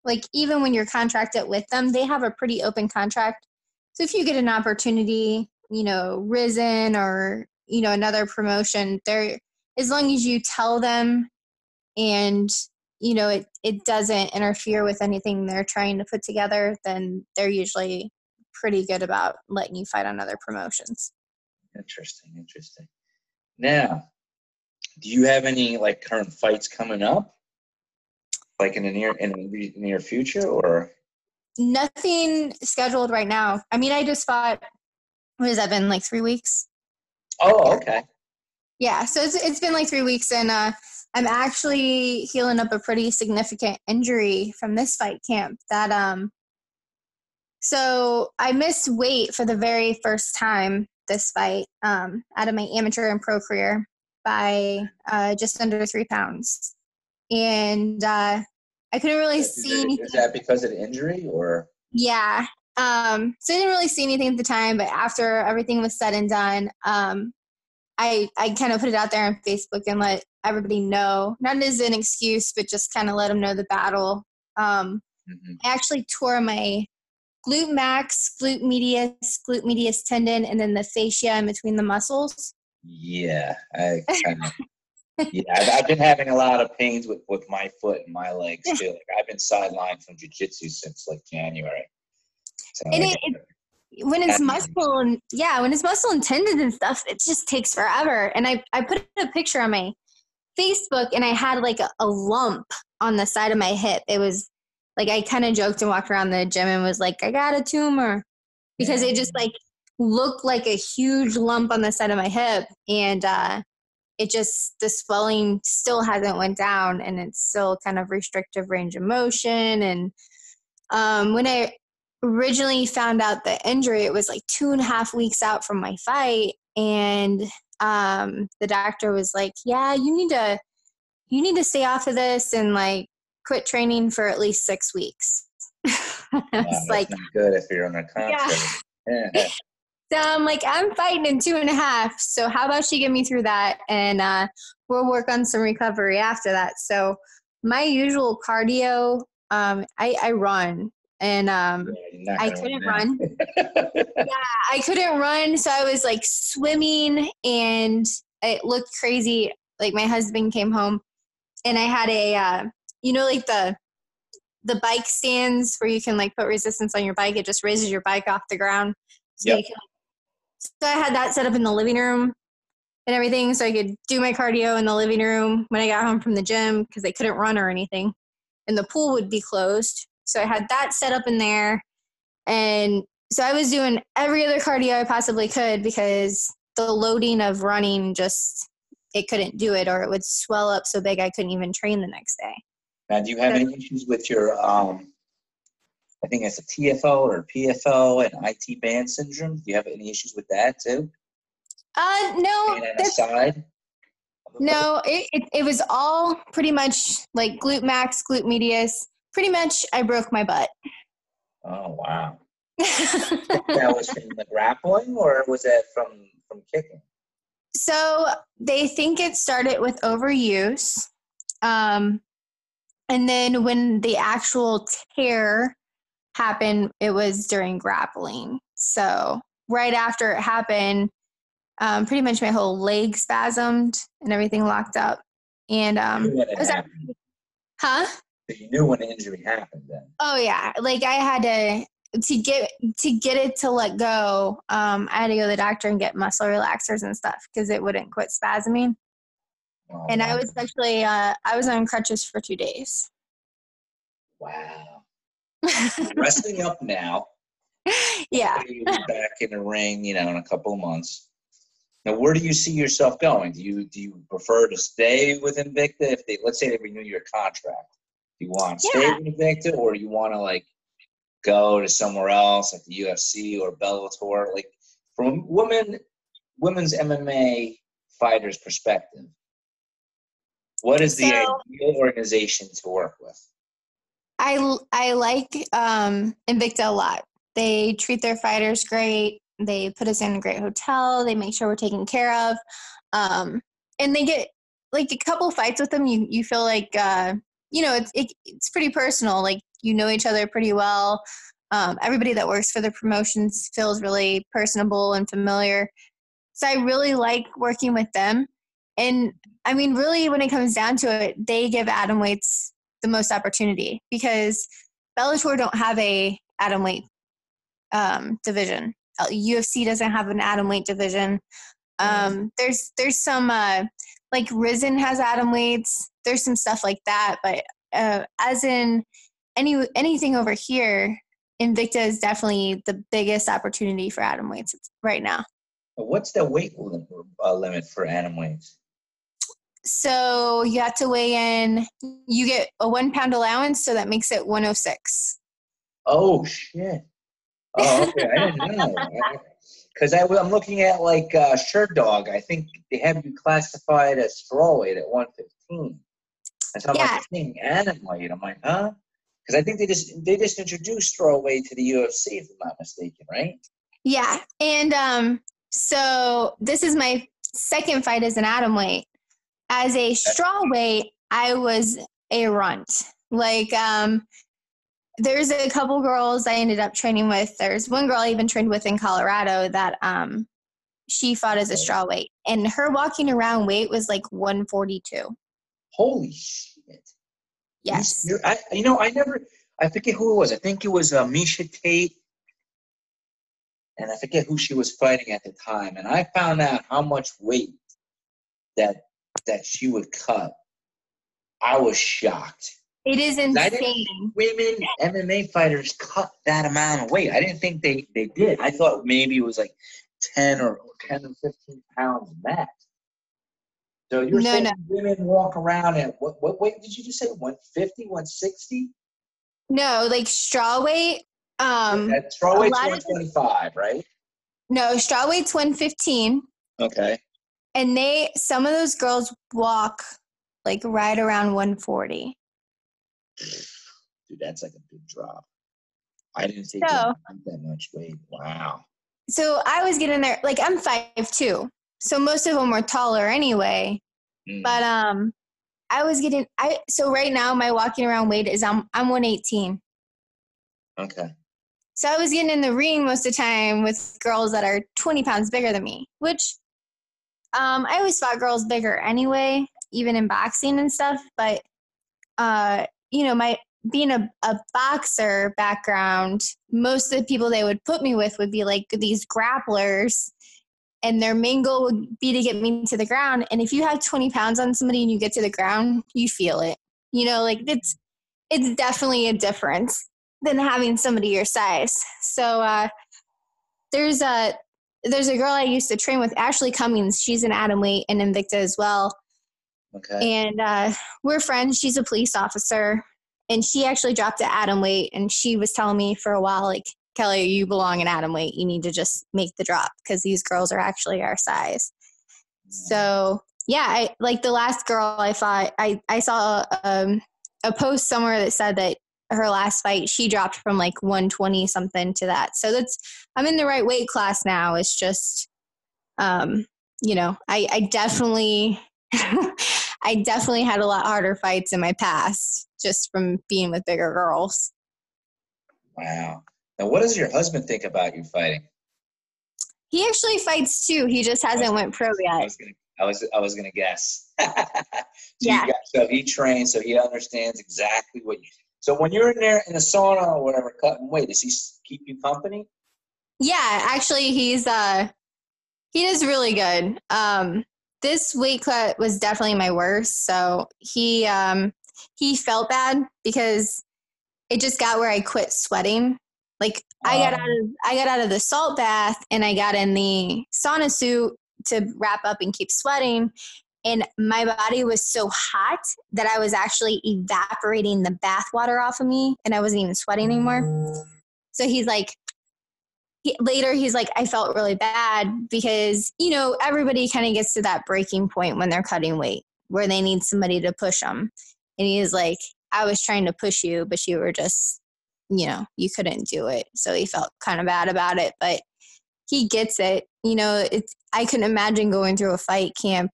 like, even when you're contracted with them, they have a pretty open contract. So if you get an opportunity, you know, Rizin or, you know, another promotion, they're, as long as you tell them and, you know, it doesn't interfere with anything they're trying to put together, then they're usually pretty good about letting you fight on other promotions. Interesting. Now, do you have any, like, current fights coming up, like, in the near future, or? Nothing scheduled right now. I mean, I just fought, what has that been, like, 3 weeks? Oh, okay. Yeah, so it's been, like, 3 weeks, and I'm actually healing up a pretty significant injury from this fight camp that, so I missed weight for the very first time this fight, out of my amateur and pro career by, just under 3 pounds. And, I couldn't really see anything. Is that because of the injury or? Yeah. So I didn't really see anything at the time, but after everything was said and done, I kind of put it out there on Facebook and let everybody know, not as an excuse, but just kind of let them know the battle. I actually tore my glute max, glute medius tendon, and then the fascia in between the muscles. Yeah. I've been having a lot of pains with my foot and my legs too. Like, I've been sidelined from jiu-jitsu since like January. So, and when it's muscle and tendons and stuff, it just takes forever. And I put a picture on my Facebook and I had like a lump on the side of my hip. It was like, I kind of joked and walked around the gym and was like, I got a tumor, because it just like looked like a huge lump on the side of my hip. And it just, the swelling still hasn't went down, and it's still kind of restrictive range of motion. And when I originally found out the injury, it was like 2.5 weeks out from my fight. And the doctor was like, yeah, you need to stay off of this and like quit training for at least 6 weeks. It's like good if you're on a contract. Yeah. So I'm like, I'm fighting in 2.5. So how about she get me through that, and we'll work on some recovery after that. So my usual cardio, I run. And I couldn't run. I couldn't run. So I was like swimming, and it looked crazy. Like, my husband came home and I had a, you know, like the bike stands where you can like put resistance on your bike. It just raises your bike off the ground. So, so I had that set up in the living room and everything. So I could do my cardio in the living room when I got home from the gym, because I couldn't run or anything, and the pool would be closed. So I had that set up in there. And so I was doing every other cardio I possibly could, because the loading of running, just, it couldn't do it, or it would swell up so big I couldn't even train the next day. Now, do you have any issues with your, I think it's a TFO or PFO and IT band syndrome? Do you have any issues with that too? No. No, it was all pretty much like glute max, glute medius. Pretty much I broke my butt. Oh, wow. That was from the grappling, or was that from kicking? So they think it started with overuse. And then when the actual tear happened, it was during grappling. So right after it happened, pretty much my whole leg spasmed and everything locked up. And you knew when the injury happened then. Oh yeah, like I had to get it to let go. I had to go to the doctor and get muscle relaxers and stuff because it wouldn't quit spasming. Oh, and I was actually I was on crutches for 2 days. Wow. Wrestling up now. Yeah. Back in the ring, you know, in a couple of months. Now, where do you see yourself going? Do you prefer to stay with Invicta if they, let's say, they renew your contract? Do you want to stay with Invicta, or do you want to like go to somewhere else, like the UFC or Bellator? Like from women's MMA fighters' perspective, what is the ideal organization to work with? I like Invicta a lot. They treat their fighters great. They put us in a great hotel. They make sure we're taken care of. And they get, like, a couple fights with them, you feel like, you know, it's pretty personal. Like, you know each other pretty well. Everybody that works for the promotions feels really personable and familiar. So I really like working with them. And, I mean, really, when it comes down to it, they give atomweights the most opportunity because Bellator don't have a atomweight division. UFC doesn't have an atomweight division. There's some like Rizin has atomweights. There's some stuff like that, but as in anything over here, Invicta is definitely the biggest opportunity for atomweights right now. What's the weight limit for atomweights? So you have to weigh in. You get a 1 pound allowance, so that makes it 106. Oh shit. Oh, okay. I didn't know. Because I'm looking at like Sherdog. I think they have you classified as strawweight at 115. And so I'm like seeing atomweight. I'm like, huh? Because I think they just introduced strawweight to the UFC, if I'm not mistaken, right? Yeah. And so this is my second fight as an atomweight. As a strawweight, I was a runt. Like there's a couple girls I ended up training with. There's one girl I even trained with in Colorado that she fought as a strawweight. And her walking around weight was like 142. Holy shit. Yes. I forget who it was. I think it was Misha Tate. And I forget who she was fighting at the time. And I found out how much weight that she would cut. I was shocked. It is insane. Women MMA fighters cut that amount of weight. I didn't think they did. I thought maybe it was like 10 or 15 pounds max. So you're saying women walk around at what weight did you just say? 150, 160? No, like straw weight. Straw weight's 125, right? No, straw weight's 115. Okay. And some of those girls walk like right around 140. Dude, that's like a big drop. I didn't think that much weight. Wow. So I was getting there. Like I'm 5'2", so most of them were taller anyway. Mm. But I was getting. So right now my walking around weight is I'm 118. Okay. So I was getting in the ring most of the time with girls that are 20 pounds bigger than me, which I always fought girls bigger anyway, even in boxing and stuff. But you know, my being a boxer background, most of the people they would put me with would be like these grapplers, and their main goal would be to get me to the ground. And if you have 20 pounds on somebody and you get to the ground, you feel it. You know, like it's definitely a difference than having somebody your size. So there's a girl I used to train with, Ashley Cummings. She's an atomweight and Invicta as well. Okay. And we're friends. She's a police officer. And she actually dropped to atom weight. And she was telling me for a while, like, Kelly, you belong in atom weight. You need to just make the drop because these girls are actually our size. So, yeah, like the last girl I fought, I saw a post somewhere that said that her last fight, she dropped from like 120 something to that. So that's, I'm in the right weight class now. It's just, you know, I definitely had a lot harder fights in my past just from being with bigger girls. Wow. Now, what does your husband think about you fighting? He actually fights too. He just hasn't went pro yet. I was gonna guess. So yeah. So he trains, so he understands exactly what you. So when you're in there in the sauna or whatever, cutting weight, does he keep you company? Yeah, actually, he does really good. This weight cut was definitely my worst. So he felt bad because it just got where I quit sweating. Like I got out of the salt bath and I got in the sauna suit to wrap up and keep sweating. And my body was so hot that I was actually evaporating the bath water off of me and I wasn't even sweating anymore. So he's like, later he's like, I felt really bad because, you know, everybody kind of gets to that breaking point when they're cutting weight where they need somebody to push them. And he's like, I was trying to push you, but you were just, you know, you couldn't do it. So he felt kind of bad about it, but he gets it. You know, it's, I couldn't imagine going through a fight camp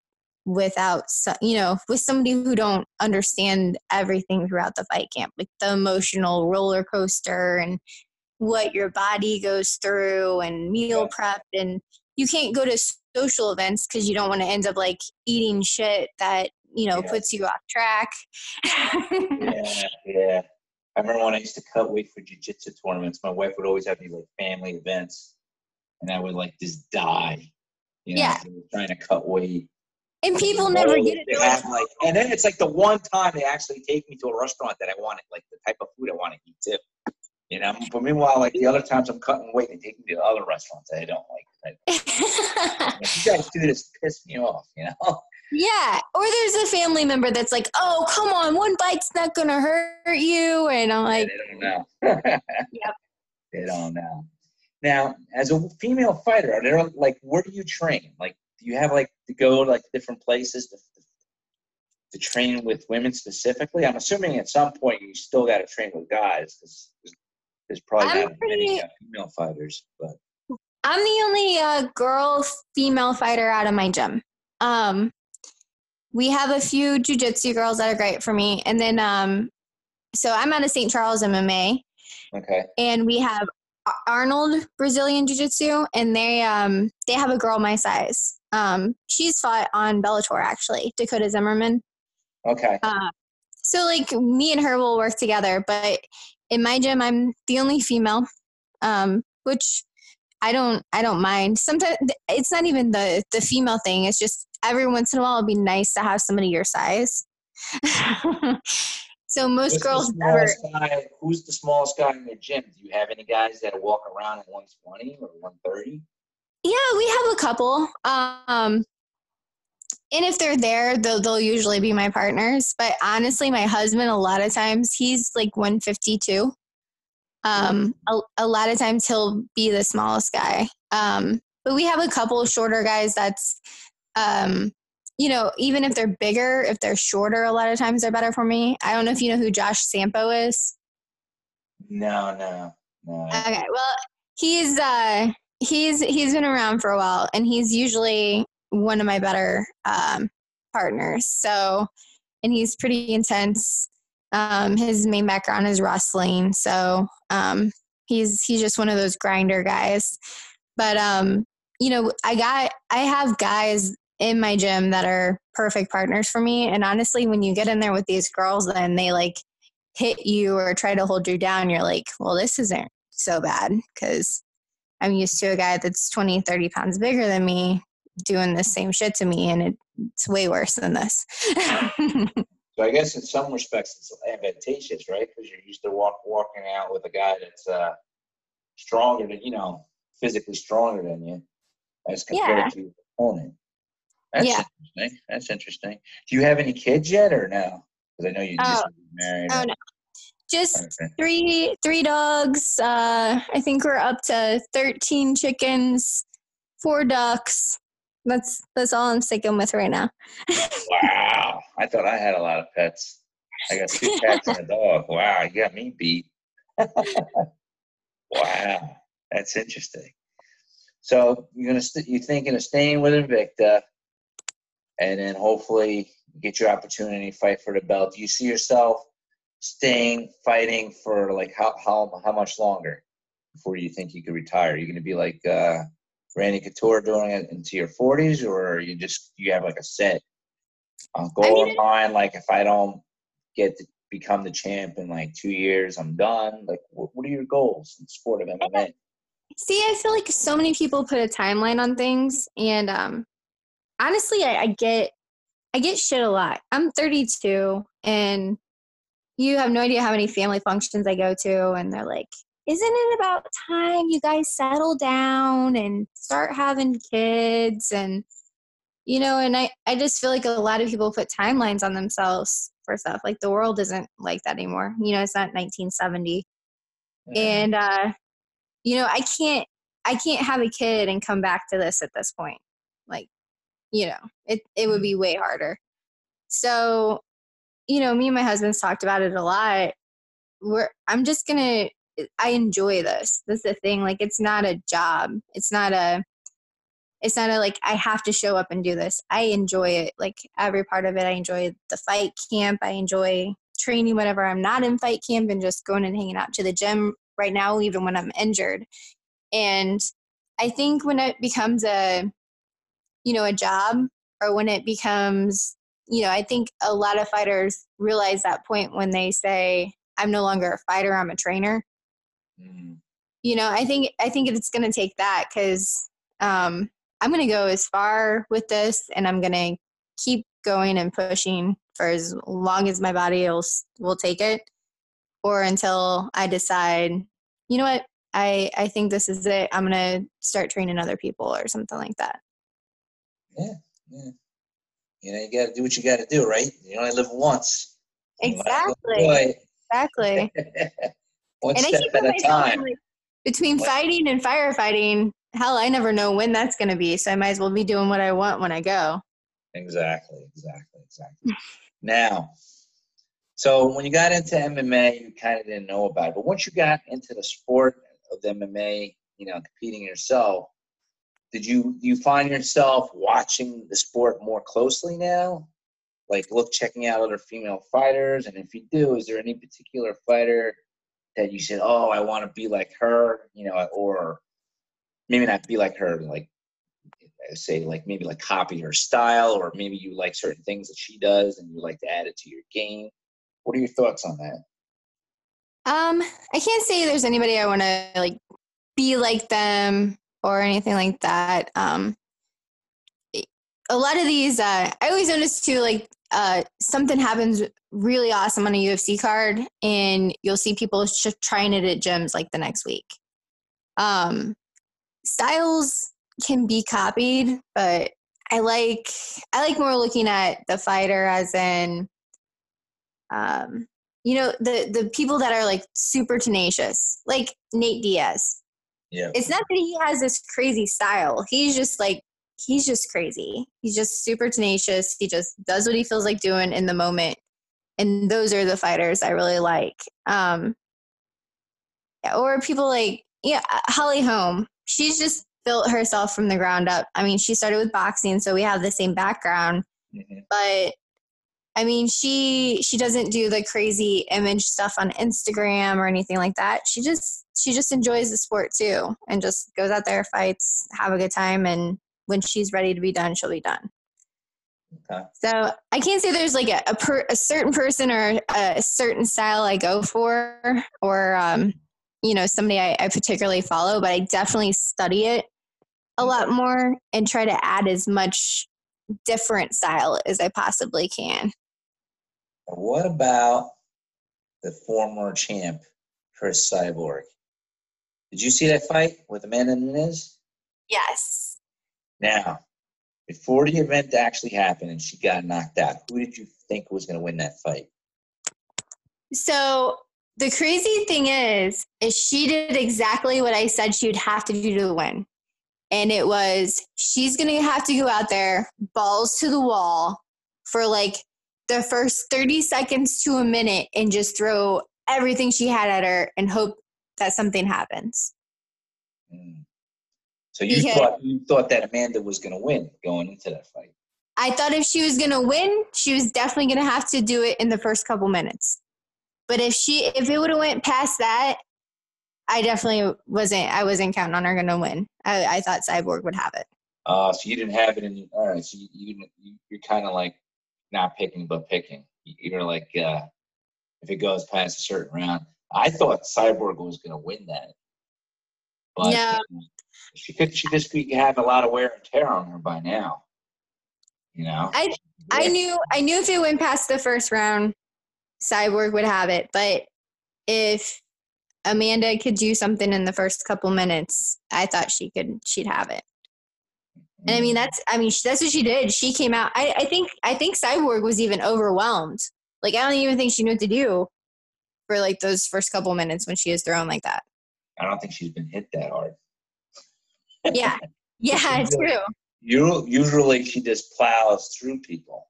without, you know, with somebody who don't understand everything throughout the fight camp, like the emotional roller coaster and what your body goes through and meal prep. And you can't go to social events because you don't want to end up like eating shit that, you know, puts you off track. Yeah. I remember when I used to cut weight for jiu-jitsu tournaments, my wife would always have these like family events and I would like just die, you know, trying to cut weight. And people never get it. Like, and then it's like the one time they actually take me to a restaurant that I wanted, like the type of food I want to eat too, you know? But meanwhile, like the other times I'm cutting weight, they take me to other restaurants that I don't like. You guys do this, piss me off, you know? Yeah, or there's a family member that's like, oh, come on, one bite's not going to hurt you. And I'm like, yeah, they don't know. Yep. They don't know. Now, as a female fighter, are there, like, where do you train? Like, do you have, like, to go, like, different places to train with women specifically? I'm assuming at some point you still got to train with guys because there's probably not many female fighters. But I'm the only female fighter out of my gym. We have a few jiu-jitsu girls that are great for me. And then, so I'm out of St. Charles MMA. Okay. And we have Arnold Brazilian Jiu-Jitsu. And they have a girl my size. She's fought on Bellator, actually, Dakota Zimmerman. Okay. So like me and her will work together, but in my gym, I'm the only female, which I don't mind. Sometimes it's not even the female thing. It's just every once in a while it'd be nice to have somebody your size. So most girls never. Who's the smallest guy in your gym? Do you have any guys that walk around at 120 or 130? Yeah, we have a couple. And if they're there, they'll usually be my partners. But honestly, my husband, a lot of times, he's like 152. A lot of times he'll be the smallest guy. But we have a couple of shorter guys that's, you know, even if they're bigger, if they're shorter, a lot of times they're better for me. I don't know if you know who Josh Sampo is. No. Okay. Well, he's been around for a while and he's usually one of my better, partners. So, and he's pretty intense. His main background is wrestling. So, he's just one of those grinder guys, but, you know, I have guys in my gym that are perfect partners for me. And honestly, when you get in there with these girls and they like hit you or try to hold you down, you're like, well, this isn't so bad. 'Cause I'm used to a guy that's 20, 30 pounds bigger than me doing the same shit to me. And it's way worse than this. So I guess in some respects it's advantageous, right? Because you're used to walking out with a guy that's stronger than, you know, physically stronger than you as compared to your opponent. That's interesting. That's interesting. Do you have any kids yet or no? Because I know you just married. Oh, no. Just okay. three dogs. I think we're up to 13 chickens, 4 ducks. That's all I'm sticking with right now. Wow. I thought I had a lot of pets. I got 2 cats and a dog. Wow, you got me beat. Wow. That's interesting. So you're thinking of staying with Invicta and then hopefully get your opportunity to fight for the belt. Do you see yourself staying fighting for like how much longer before you think you could retire? You're gonna be like Randy Couture doing it into your 40s, or you have like a set goal in mind, like if I don't get to become the champ in like 2 years, I'm done? Like what are your goals in the sport of MMA? See, I feel like so many people put a timeline on things, and honestly, I get shit a lot. I'm 32 and you have no idea how many family functions I go to, and they're like, isn't it about time you guys settle down and start having kids? And, you know, and I just feel like a lot of people put timelines on themselves for stuff. Like the world isn't like that anymore. You know, it's not 1970. Yeah. And, you know, I can't have a kid and come back to this at this point. Like, you know, it would be way harder. So, you know, me and my husband's talked about it a lot. I enjoy this. That's the thing. Like, it's not a job. It's not a like, I have to show up and do this. I enjoy it. Like, every part of it. I enjoy the fight camp. I enjoy training whenever I'm not in fight camp, and just going and hanging out to the gym right now, even when I'm injured. And I think when it becomes a job, or when it becomes, you know, I think a lot of fighters realize that point when they say, I'm no longer a fighter, I'm a trainer. Mm-hmm. You know, I think it's going to take that, because I'm going to go as far with this, and I'm going to keep going and pushing for as long as my body will take it, or until I decide, you know what, I think this is it. I'm going to start training other people or something like that. Yeah, yeah. You know, you got to do what you got to do, right? You only live once. Exactly. One step at a time. Like, between fighting and firefighting, hell, I never know when that's going to be. So I might as well be doing what I want when I go. Exactly. Now, so when you got into MMA, you kind of didn't know about it. But once you got into the sport of MMA, you know, competing yourself, do you find yourself watching the sport more closely now? Like checking out other female fighters? And if you do, is there any particular fighter that you said, oh, I want to be like her, you know, or maybe not be like her, like say, like maybe like copy her style, or maybe you like certain things that she does and you like to add it to your game? What are your thoughts on that? I can't say there's anybody I want to like be like them or anything like that. A lot of these, I always notice too, like something happens really awesome on a UFC card, and you'll see people trying it at gyms like the next week. Styles can be copied, but I like more looking at the fighter as in, you know, the people that are like super tenacious, like Nate Diaz. Yeah. It's not that he has this crazy style. He's just crazy. He's just super tenacious. He just does what he feels like doing in the moment. And those are the fighters I really like. Or people like, yeah, Holly Holm. She's just built herself from the ground up. I mean, she started with boxing, so we have the same background. Mm-hmm. But, I mean, she doesn't do the crazy image stuff on Instagram or anything like that. She just enjoys the sport too, and just goes out there, fights, have a good time, and when she's ready to be done, she'll be done. Okay. So I can't say there's like a certain person or a certain style I go for, or, you know, somebody I particularly follow, but I definitely study it a lot more and try to add as much different style as I possibly can. What about the former champ, Chris Cyborg? Did you see that fight with Amanda Nunes? Yes. Now, Before the event actually happened and she got knocked out, who did you think was going to win that fight? So the crazy thing is she did exactly what I said she would have to do to win. And it was, she's going to have to go out there, balls to the wall, for like the first 30 seconds to a minute and just throw everything she had at her and hope that something happens. Mm. So you thought that Amanda was going to win going into that fight? I thought if she was going to win, she was definitely going to have to do it in the first couple minutes. But if it would have went past that, I wasn't counting on her going to win. I thought Cyborg would have it. So you didn't have it in. All right, so you're kind of like not picking but picking. You're like if it goes past a certain round. I thought Cyborg was going to win that. But no. She just could have a lot of wear and tear on her by now. You know. I knew if it went past the first round, Cyborg would have it, but if Amanda could do something in the first couple minutes, I thought she'd have it. And I mean, that's what she did. She came out. I think Cyborg was even overwhelmed. Like, I don't even think she knew what to do for like those first couple minutes when she was thrown like that. I don't think she's been hit that hard. Yeah. Yeah, true. Usually she just plows through people.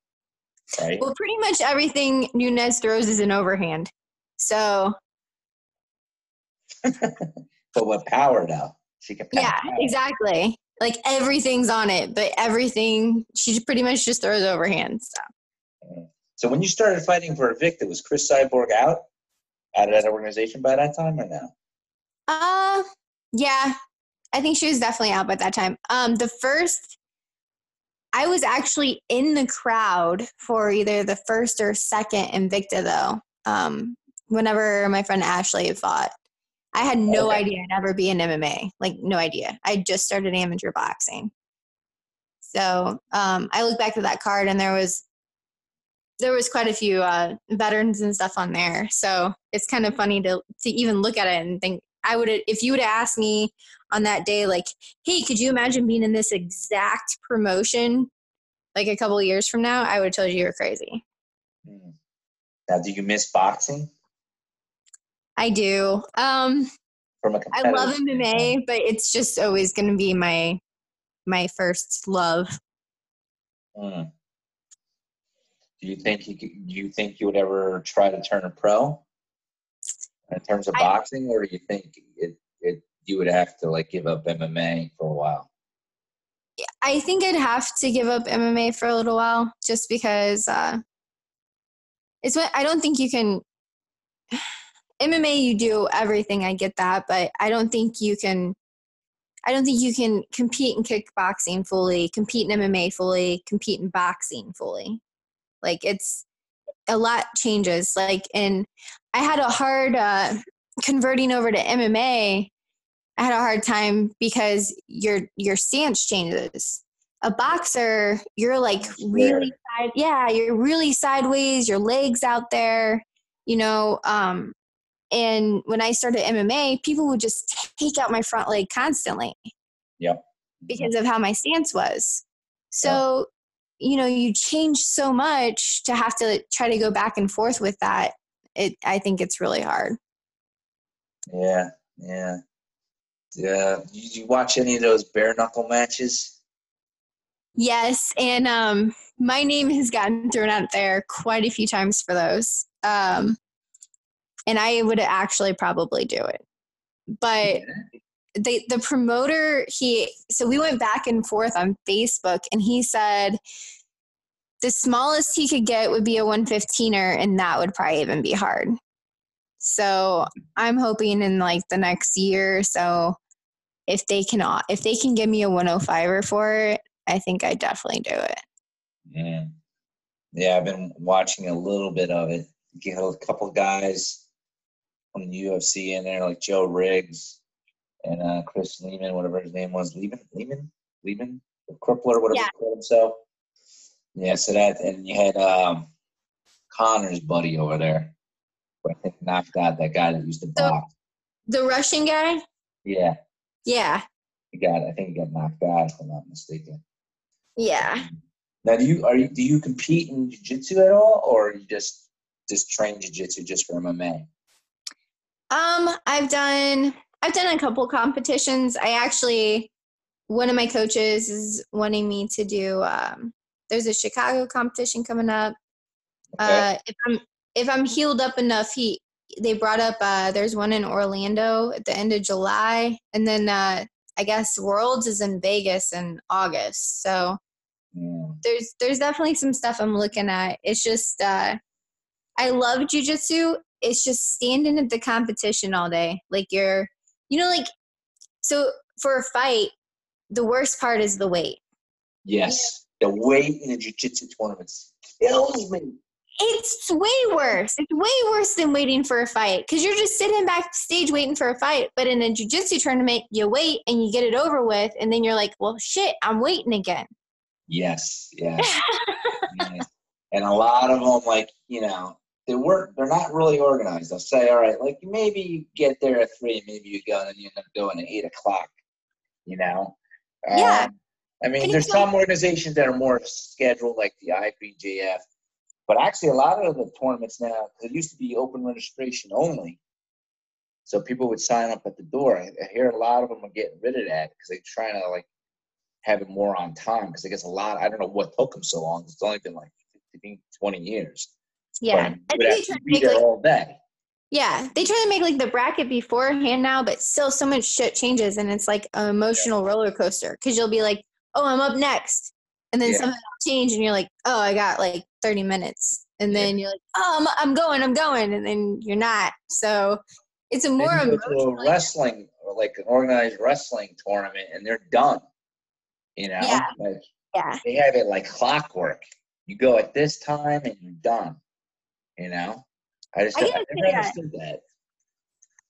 Right? Well, pretty much everything Nunes throws is an overhand. So. But with power, though. She can power. Yeah, exactly. Like, everything's on it, but everything, she pretty much just throws overhand. So when you started fighting for Invicta, was Chris Cyborg out of that organization by that time or no? Yeah. I think she was definitely out by that time. I was actually in the crowd for either the first or second Invicta, though, whenever my friend Ashley fought. I had no idea I'd ever be in MMA, like no idea. I just started amateur boxing. So I look back at that card and there was quite a few veterans and stuff on there. So it's kind of funny to even look at it and think, if you would have asked me on that day, like, hey, could you imagine being in this exact promotion like a couple of years from now? I would have told you were crazy. Now, do you miss boxing? I do. I love MMA, but it's just always going to be my first love. Mm. Do you think you would ever try to turn a pro? In terms of boxing, or do you think you would have to like give up MMA for a while? I think I'd have to give up MMA for a little while, just because I don't think you can. MMA, you do everything. I get that, but I don't think you can compete in kickboxing fully, compete in MMA fully, compete in boxing fully. Like, it's a lot changes. Like, and I had a hard converting over to MMA. I had a hard time because your stance changes. A boxer, you're like really, you're really sideways. Your legs out there, you know. And when I started MMA, people would just take out my front leg constantly. Yeah. Because of how my stance was. So. You know, you change so much to have to try to go back and forth with that. I think it's really hard. Yeah. Did you watch any of those bare knuckle matches? Yes, and my name has gotten thrown out there quite a few times for those. And I would actually probably do it, but. Yeah. The promoter, so we went back and forth on Facebook, and he said the smallest he could get would be a 115er, and that would probably even be hard. So I'm hoping in like the next year or so, if they can give me a 105er for it, I think I definitely do it. Yeah, I've been watching a little bit of it. Get a couple guys from the UFC in there, like Joe Riggs. And Chris Lehman, whatever his name was, Lehman, the Crippler, whatever he called himself. Yeah, so that, and you had Connor's buddy over there. I think knocked out that guy that used to box. The Russian guy? Yeah. Yeah. I think he got knocked out, if I'm not mistaken. Yeah. Now, do you compete in jiu-jitsu at all, or you just train jiu-jitsu just for MMA? I've done a couple competitions. I actually, one of my coaches is wanting me to do. There's a Chicago competition coming up. Okay. If I'm healed up enough, they brought up. There's one in Orlando at the end of July, and then I guess Worlds is in Vegas in August. So there's definitely some stuff I'm looking at. It's just I love jiu-jitsu. It's just standing at the competition all day. Like so for a fight, the worst part is the weight. Yes. The weight in the jiu-jitsu tournaments kills me. It's way worse. It's way worse than waiting for a fight because you're just sitting backstage waiting for a fight. But in a jiu-jitsu tournament, you wait and you get it over with, and then you're like, well, shit, I'm waiting again. Yes, yes. Yes. And a lot of them, they're not really organized. They'll say, all right, maybe you get there at 3, maybe you go, and you end up going at 8 o'clock, Yeah. There's some organizations that are more scheduled, like the IBJF. But actually, a lot of the tournaments now, it used to be open registration only. So people would sign up at the door. I hear a lot of them are getting rid of that because they're trying to, have it more on time. Because I guess I don't know what took them so long. It's only been, 15, 20 years. Yeah. But I think they try to make, all day. Yeah. They try to make, the bracket beforehand now, but still so much shit changes. And it's, an emotional roller coaster because you'll be like, oh, I'm up next. And then something will change, and you're like, oh, I got, 30 minutes. And then you're like, oh, I'm going. And then you're not. So it's a more emotional. Wrestling, or an organized wrestling tournament, and they're done. Yeah. Yeah. They have it like clockwork. You go at this time, and you're done. I never understood that.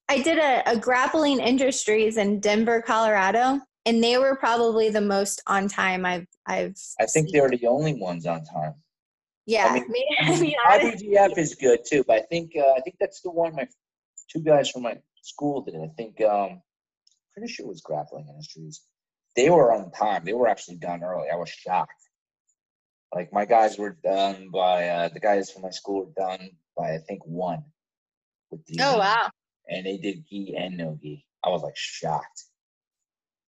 I did a grappling industries in Denver, Colorado, and they were probably the most on time I think they were the only ones on time. Yeah. IBGF is good too, but I think that's the one my two guys from my school did. I think pretty sure it was grappling industries. They were on time. They were actually done early. I was shocked. My guys were done by the guys from my school were done by I think 1. Oh wow. And they did gi and no gi. I was shocked.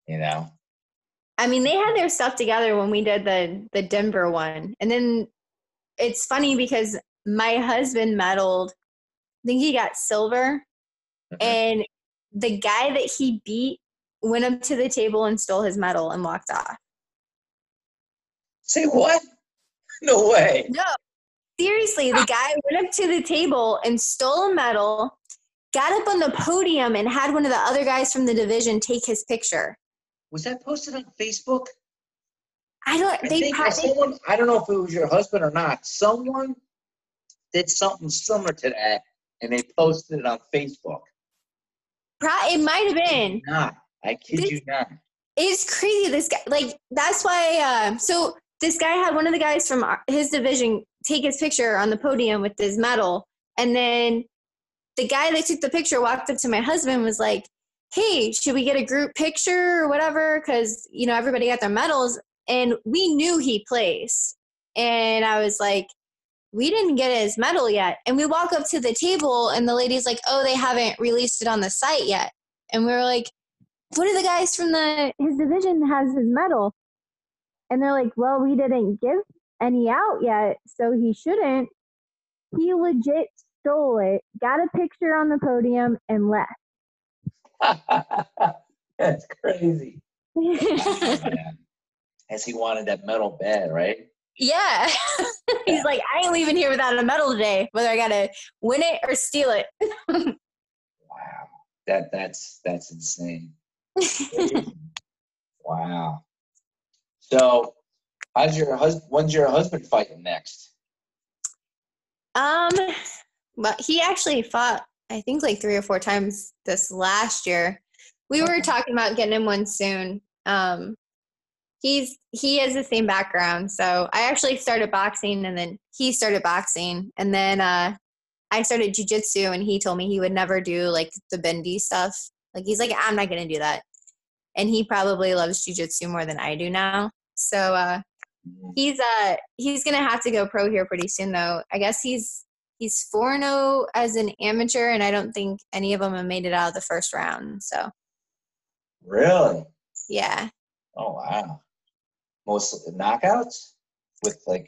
They had their stuff together when we did the Denver one. And then it's funny because my husband medaled. I think he got silver. Mm-hmm. And the guy that he beat went up to the table and stole his medal and walked off. Say what? No way. No. Seriously, the guy went up to the table and stole a medal, got up on the podium, and had one of the other guys from the division take his picture. Was that posted on Facebook? I don't know if it was your husband or not. Someone did something similar to that, and they posted it on Facebook. It might have been. I kid you not. It's crazy. This guy, that's why. So this guy had one of the guys from his division take his picture on the podium with his medal, and then the guy that took the picture walked up to my husband and was like, hey, should we get a group picture or whatever? Because, everybody got their medals. And we knew he placed. And I was like, we didn't get his medal yet. And we walk up to the table, and the lady's like, oh, they haven't released it on the site yet. And we were like, one of the guys from his division has his medal. And they're like, well, we didn't give any out yet, so he shouldn't. He legit stole it, got a picture on the podium, and left. That's crazy. As he wanted that medal bad, right? Yeah. He's like, I ain't leaving here without a medal today, whether I gotta win it or steal it. Wow. That's insane. Wow. So when's your husband fighting next? But he actually fought I think 3 or 4 times this last year. We were talking about getting him one soon. He has the same background. So I actually started boxing, and then he started boxing, and then I started jiu-jitsu, and he told me he would never do the bendy stuff. He's like, I'm not going to do that. And he probably loves jiu-jitsu more than I do now. So He's gonna have to go pro here pretty soon though. I guess he's 4-0 as an amateur, and I don't think any of them have made it out of the first round. So. Really? Yeah. Oh wow! Mostly knockouts with like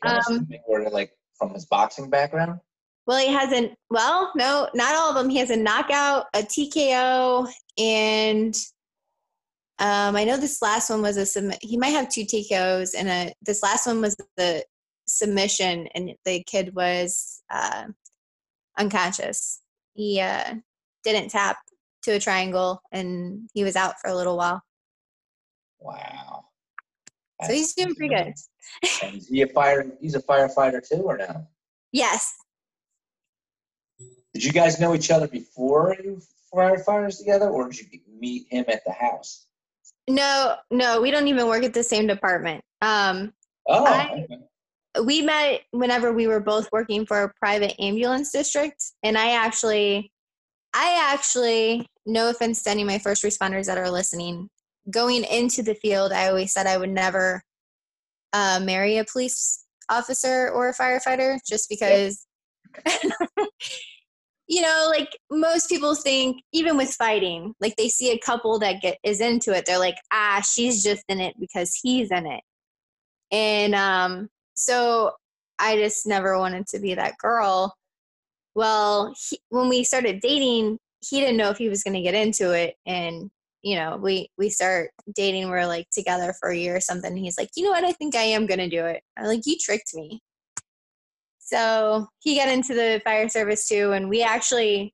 from his boxing background. Well, he has an well, no, not all of them. He has a knockout, a TKO, and I know this last one was a submit. He might have two TKOs, and this last one was the submission, and the kid was unconscious. He didn't tap to a triangle, and he was out for a little while. Wow. So he's doing pretty good. And is he he's a firefighter too, or no? Yes. Did you guys know each other before you firefighters together, or did you meet him at the house? No, we don't even work at the same department. We met whenever we were both working for a private ambulance district, and I actually, no offense to any of my first responders that are listening, going into the field, I always said I would never marry a police officer or a firefighter, just because, you know, like most people think, even with fighting, like they see a couple that is into it. They're like, she's just in it because he's in it. And so I just never wanted to be that girl. Well, when we started dating, he didn't know if he was going to get into it. And, you know, we start dating. We're like together for a year or something. And he's like, you know what? I think I am going to do it. I'm like, you tricked me. So he got into the fire service too. And we actually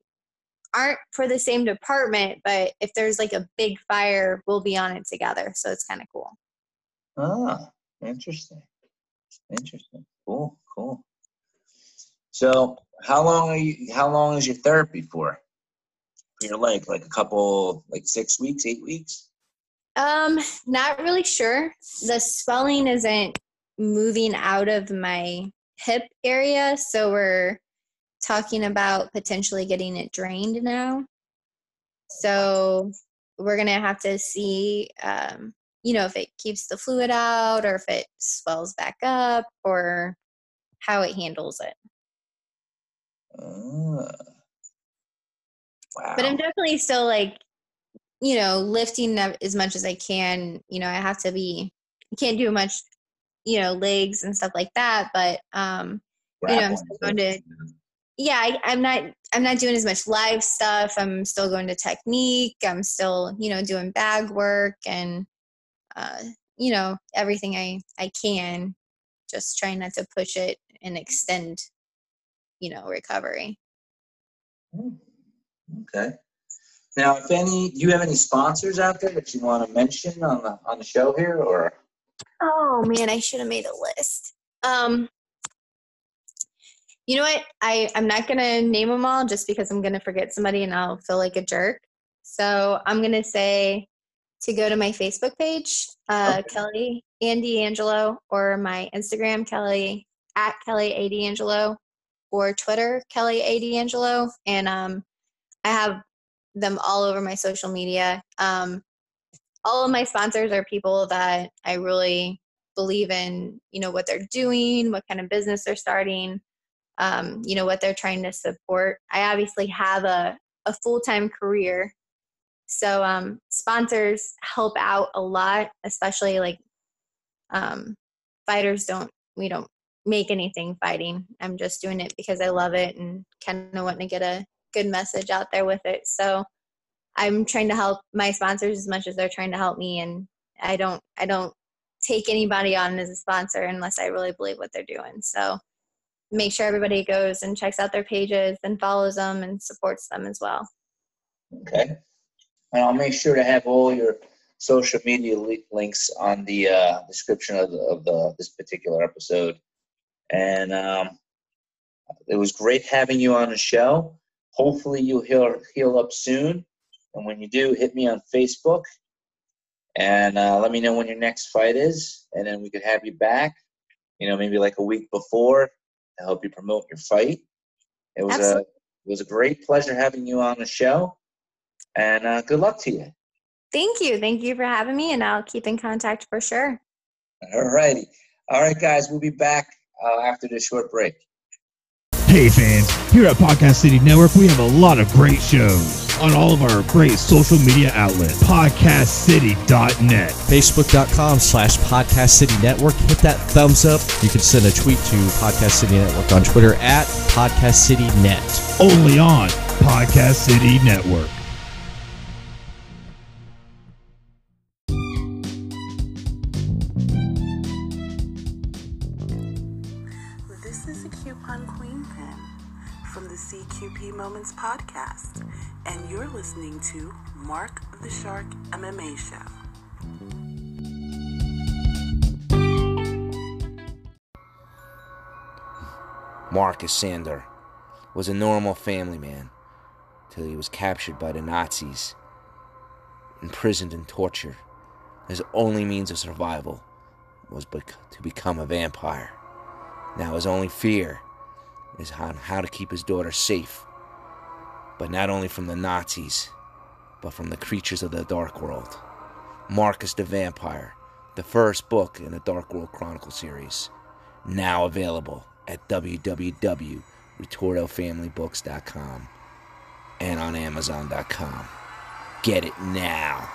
aren't for the same department, but if there's like a big fire, we'll be on it together. So it's kind of cool. Interesting. Cool. So how long is your therapy for? Your leg, like a couple, like 6 weeks, 8 weeks? Not really sure. The swelling isn't moving out of my hip area, so we're talking about potentially getting it drained now. So we're gonna have to see, you know, if it keeps the fluid out or if it swells back up or how it handles it. Wow. But I'm definitely still like, you know, lifting up as much as I can. You know, I can't do much, you know, legs and stuff like that. But, you know, I'm still going to, I'm not doing as much live stuff. I'm still going to technique. I'm still, you know, doing bag work and, you know, everything I can, just trying not to push it and extend, you know, recovery. Okay. Now, do you have any sponsors out there that you want to mention on the show here, or? Oh man, I should have made a list. You know what? I'm not gonna name them all just because I'm gonna forget somebody and I'll feel like a jerk. So I'm gonna say to go to my Facebook page, okay. Kelly and D'Angelo, or my Instagram, Kelly @KellyADangelo, or Twitter, Kelly A. D'Angelo, and I have them all over my social media. All of my sponsors are people that I really believe in, you know, what they're doing, what kind of business they're starting, you know, what they're trying to support. I obviously have a full-time career. So sponsors help out a lot, especially like fighters we don't make anything fighting. I'm just doing it because I love it and kind of wanting to get a good message out there with it. So I'm trying to help my sponsors as much as they're trying to help me, and I don't take anybody on as a sponsor unless I really believe what they're doing. So make sure everybody goes and checks out their pages and follows them and supports them as well. Okay. And I'll make sure to have all your social media links on the description of this particular episode. And it was great having you on the show. Hopefully you'll heal up soon. And when you do, hit me on Facebook and let me know when your next fight is. And then we could have you back, you know, maybe like a week before to help you promote your fight. It was a great pleasure having you on the show. And good luck to you. Thank you. Thank you for having me. And I'll keep in contact for sure. All righty. All right, guys, we'll be back after this short break. Hey, fans, here at Podcast City Network, we have a lot of great shows on all of our great social media outlets. PodcastCity.net. Facebook.com/PodcastCityNetwork. Hit that thumbs up. You can send a tweet to Podcast City Network on Twitter at PodcastCityNet. Only on Podcast City Network. Podcast, and you're listening to Mark the Shark MMA Show. Marcus Sander was a normal family man till he was captured by the Nazis, imprisoned and tortured. His only means of survival was to become a vampire. Now his only fear is on how to keep his daughter safe, but not only from the Nazis, but from the creatures of the Dark World. Marcus the Vampire, the first book in the Dark World Chronicle series, now available at www.retortofamilybooks.com and on amazon.com. Get it now.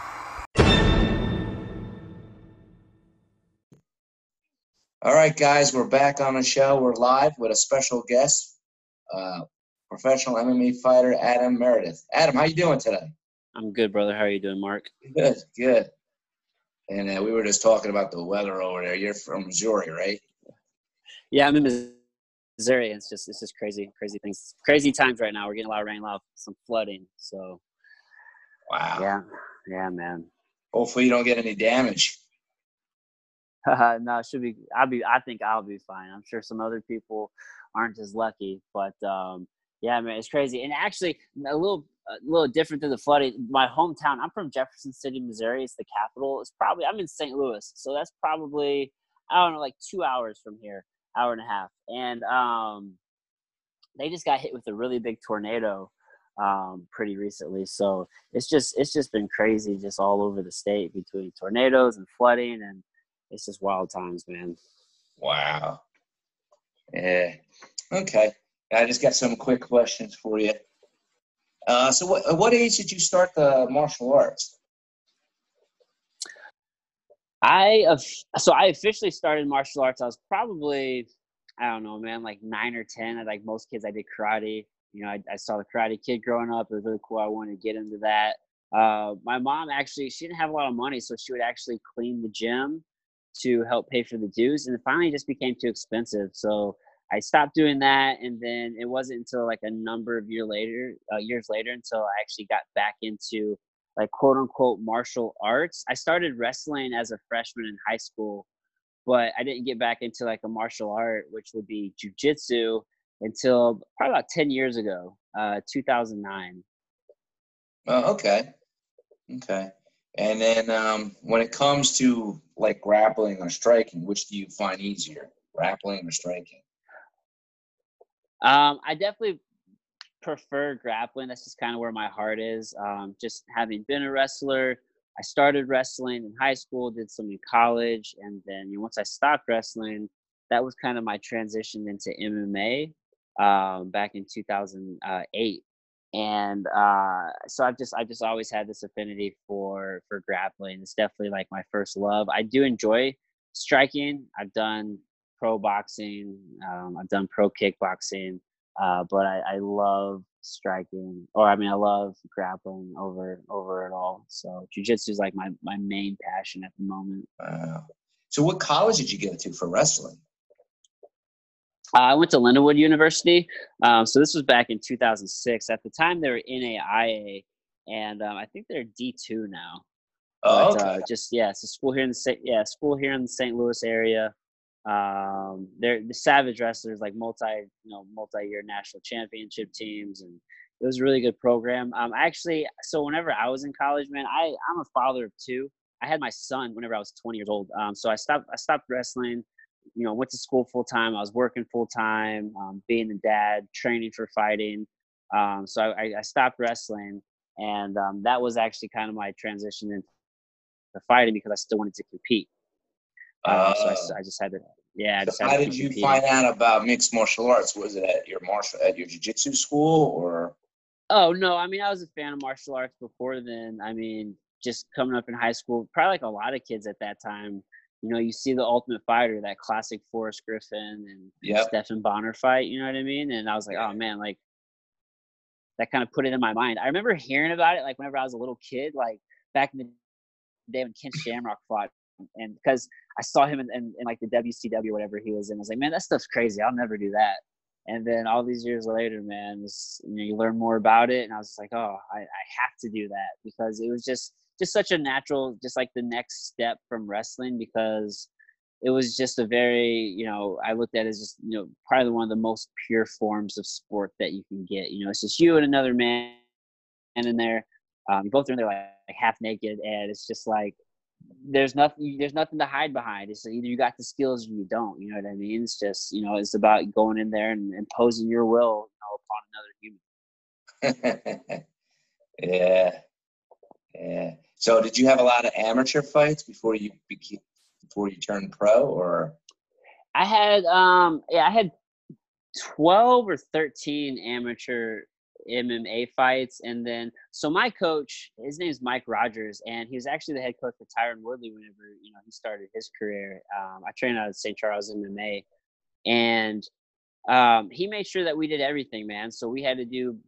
All right, guys, we're back on the show. We're live with a special guest, professional MMA fighter Adam Meredith. Adam, how you doing today? I'm good, brother. How are you doing, Mark? Good, good. And we were just talking about the weather over there. You're from Missouri, right? Yeah, I'm in Missouri. It's just crazy things, crazy times right now. We're getting a lot of rain, a lot of some flooding. So, wow. Yeah, man. Hopefully you don't get any damage. No, it should be. I think I'll be fine. I'm sure some other people aren't as lucky, but yeah, man, it's crazy. And actually, a little different than the flooding. My hometown, I'm from Jefferson City, Missouri. It's the capital. I'm in St. Louis. So that's probably, I don't know, like 2 hours from here, hour and a half. And they just got hit with a really big tornado pretty recently. So it's just been crazy just all over the state between tornadoes and flooding. And it's just wild times, man. Wow. Yeah. Okay. I just got some quick questions for you. So what age did you start the martial arts? I officially started martial arts. I was probably, I don't know, man, like 9 or 10. Like most kids, I did karate. You know, I saw the Karate Kid growing up. It was really cool. I wanted to get into that. My mom actually, she didn't have a lot of money, so she would actually clean the gym to help pay for the dues. And it finally just became too expensive. So I stopped doing that, and then it wasn't until like a number of years later until I actually got back into like quote unquote martial arts. I started wrestling as a freshman in high school, but I didn't get back into like a martial art, which would be jiu-jitsu, until probably about 10 years ago, 2009. Oh, okay. And then when it comes to like grappling or striking, which do you find easier, grappling or striking? I definitely prefer grappling. That's just kind of where my heart is. Just having been a wrestler, I started wrestling in high school, did some in college, and then once I stopped wrestling, that was kind of my transition into MMA back in 2008. And so I've just always had this affinity for grappling. It's definitely like my first love. I do enjoy striking. I've done pro boxing, I've done pro kickboxing, but I love striking, I love grappling over it all. So jiu-jitsu is like my main passion at the moment. Wow. So what college did you go to for wrestling? I went to Lindenwood University. So this was back in 2006. At the time they were NAIA, and I think they're D2 now. Oh, but, okay. It's a school here in the St. Louis area. They're the Savage wrestlers, like multi-year national championship teams, and it was a really good program. So whenever I was in college, man, I'm a father of two. I had my son whenever I was 20 years old. So I stopped wrestling, you know, went to school full time. I was working full time, being a dad, training for fighting. So I stopped wrestling, and that was actually kind of my transition into fighting because I still wanted to compete. So I just had to Yeah. So how did you find out about mixed martial arts? Was it at your jiu-jitsu school or? Oh, no. I mean, I was a fan of martial arts before then. I mean, just coming up in high school, probably like a lot of kids at that time, you know, you see The Ultimate Fighter, that classic Forrest Griffin and Stephan Bonner fight, you know what I mean? And I was like, oh man, like that kind of put it in my mind. I remember hearing about it, like whenever I was a little kid, like back in the day when Ken Shamrock fought, and because I saw him in like the WCW, whatever he was in, I was like, man, that stuff's crazy. I'll never do that. And then all these years later, man, this, you know, you learn more about it. And I was just like, oh, I have to do that, because it was just such a natural, just like the next step from wrestling, because it was just a very, you know, I looked at it as just, you know, probably one of the most pure forms of sport that you can get. You know, it's just you and another man in there. You both are in there like half naked, and it's just like, there's nothing to hide behind. It's either you got the skills or you don't, you know what I mean? It's just, you know, it's about going in there and imposing your will, you know, upon another human. Yeah. So did you have a lot of amateur fights before you turned pro, or? I had, I had 12 or 13 amateur MMA fights. And then, so my coach, his name is Mike Rogers, and he was actually the head coach for Tyron Woodley whenever, you know, he started his career. I trained out of St. Charles MMA, and he made sure that we did everything, man. So we had to do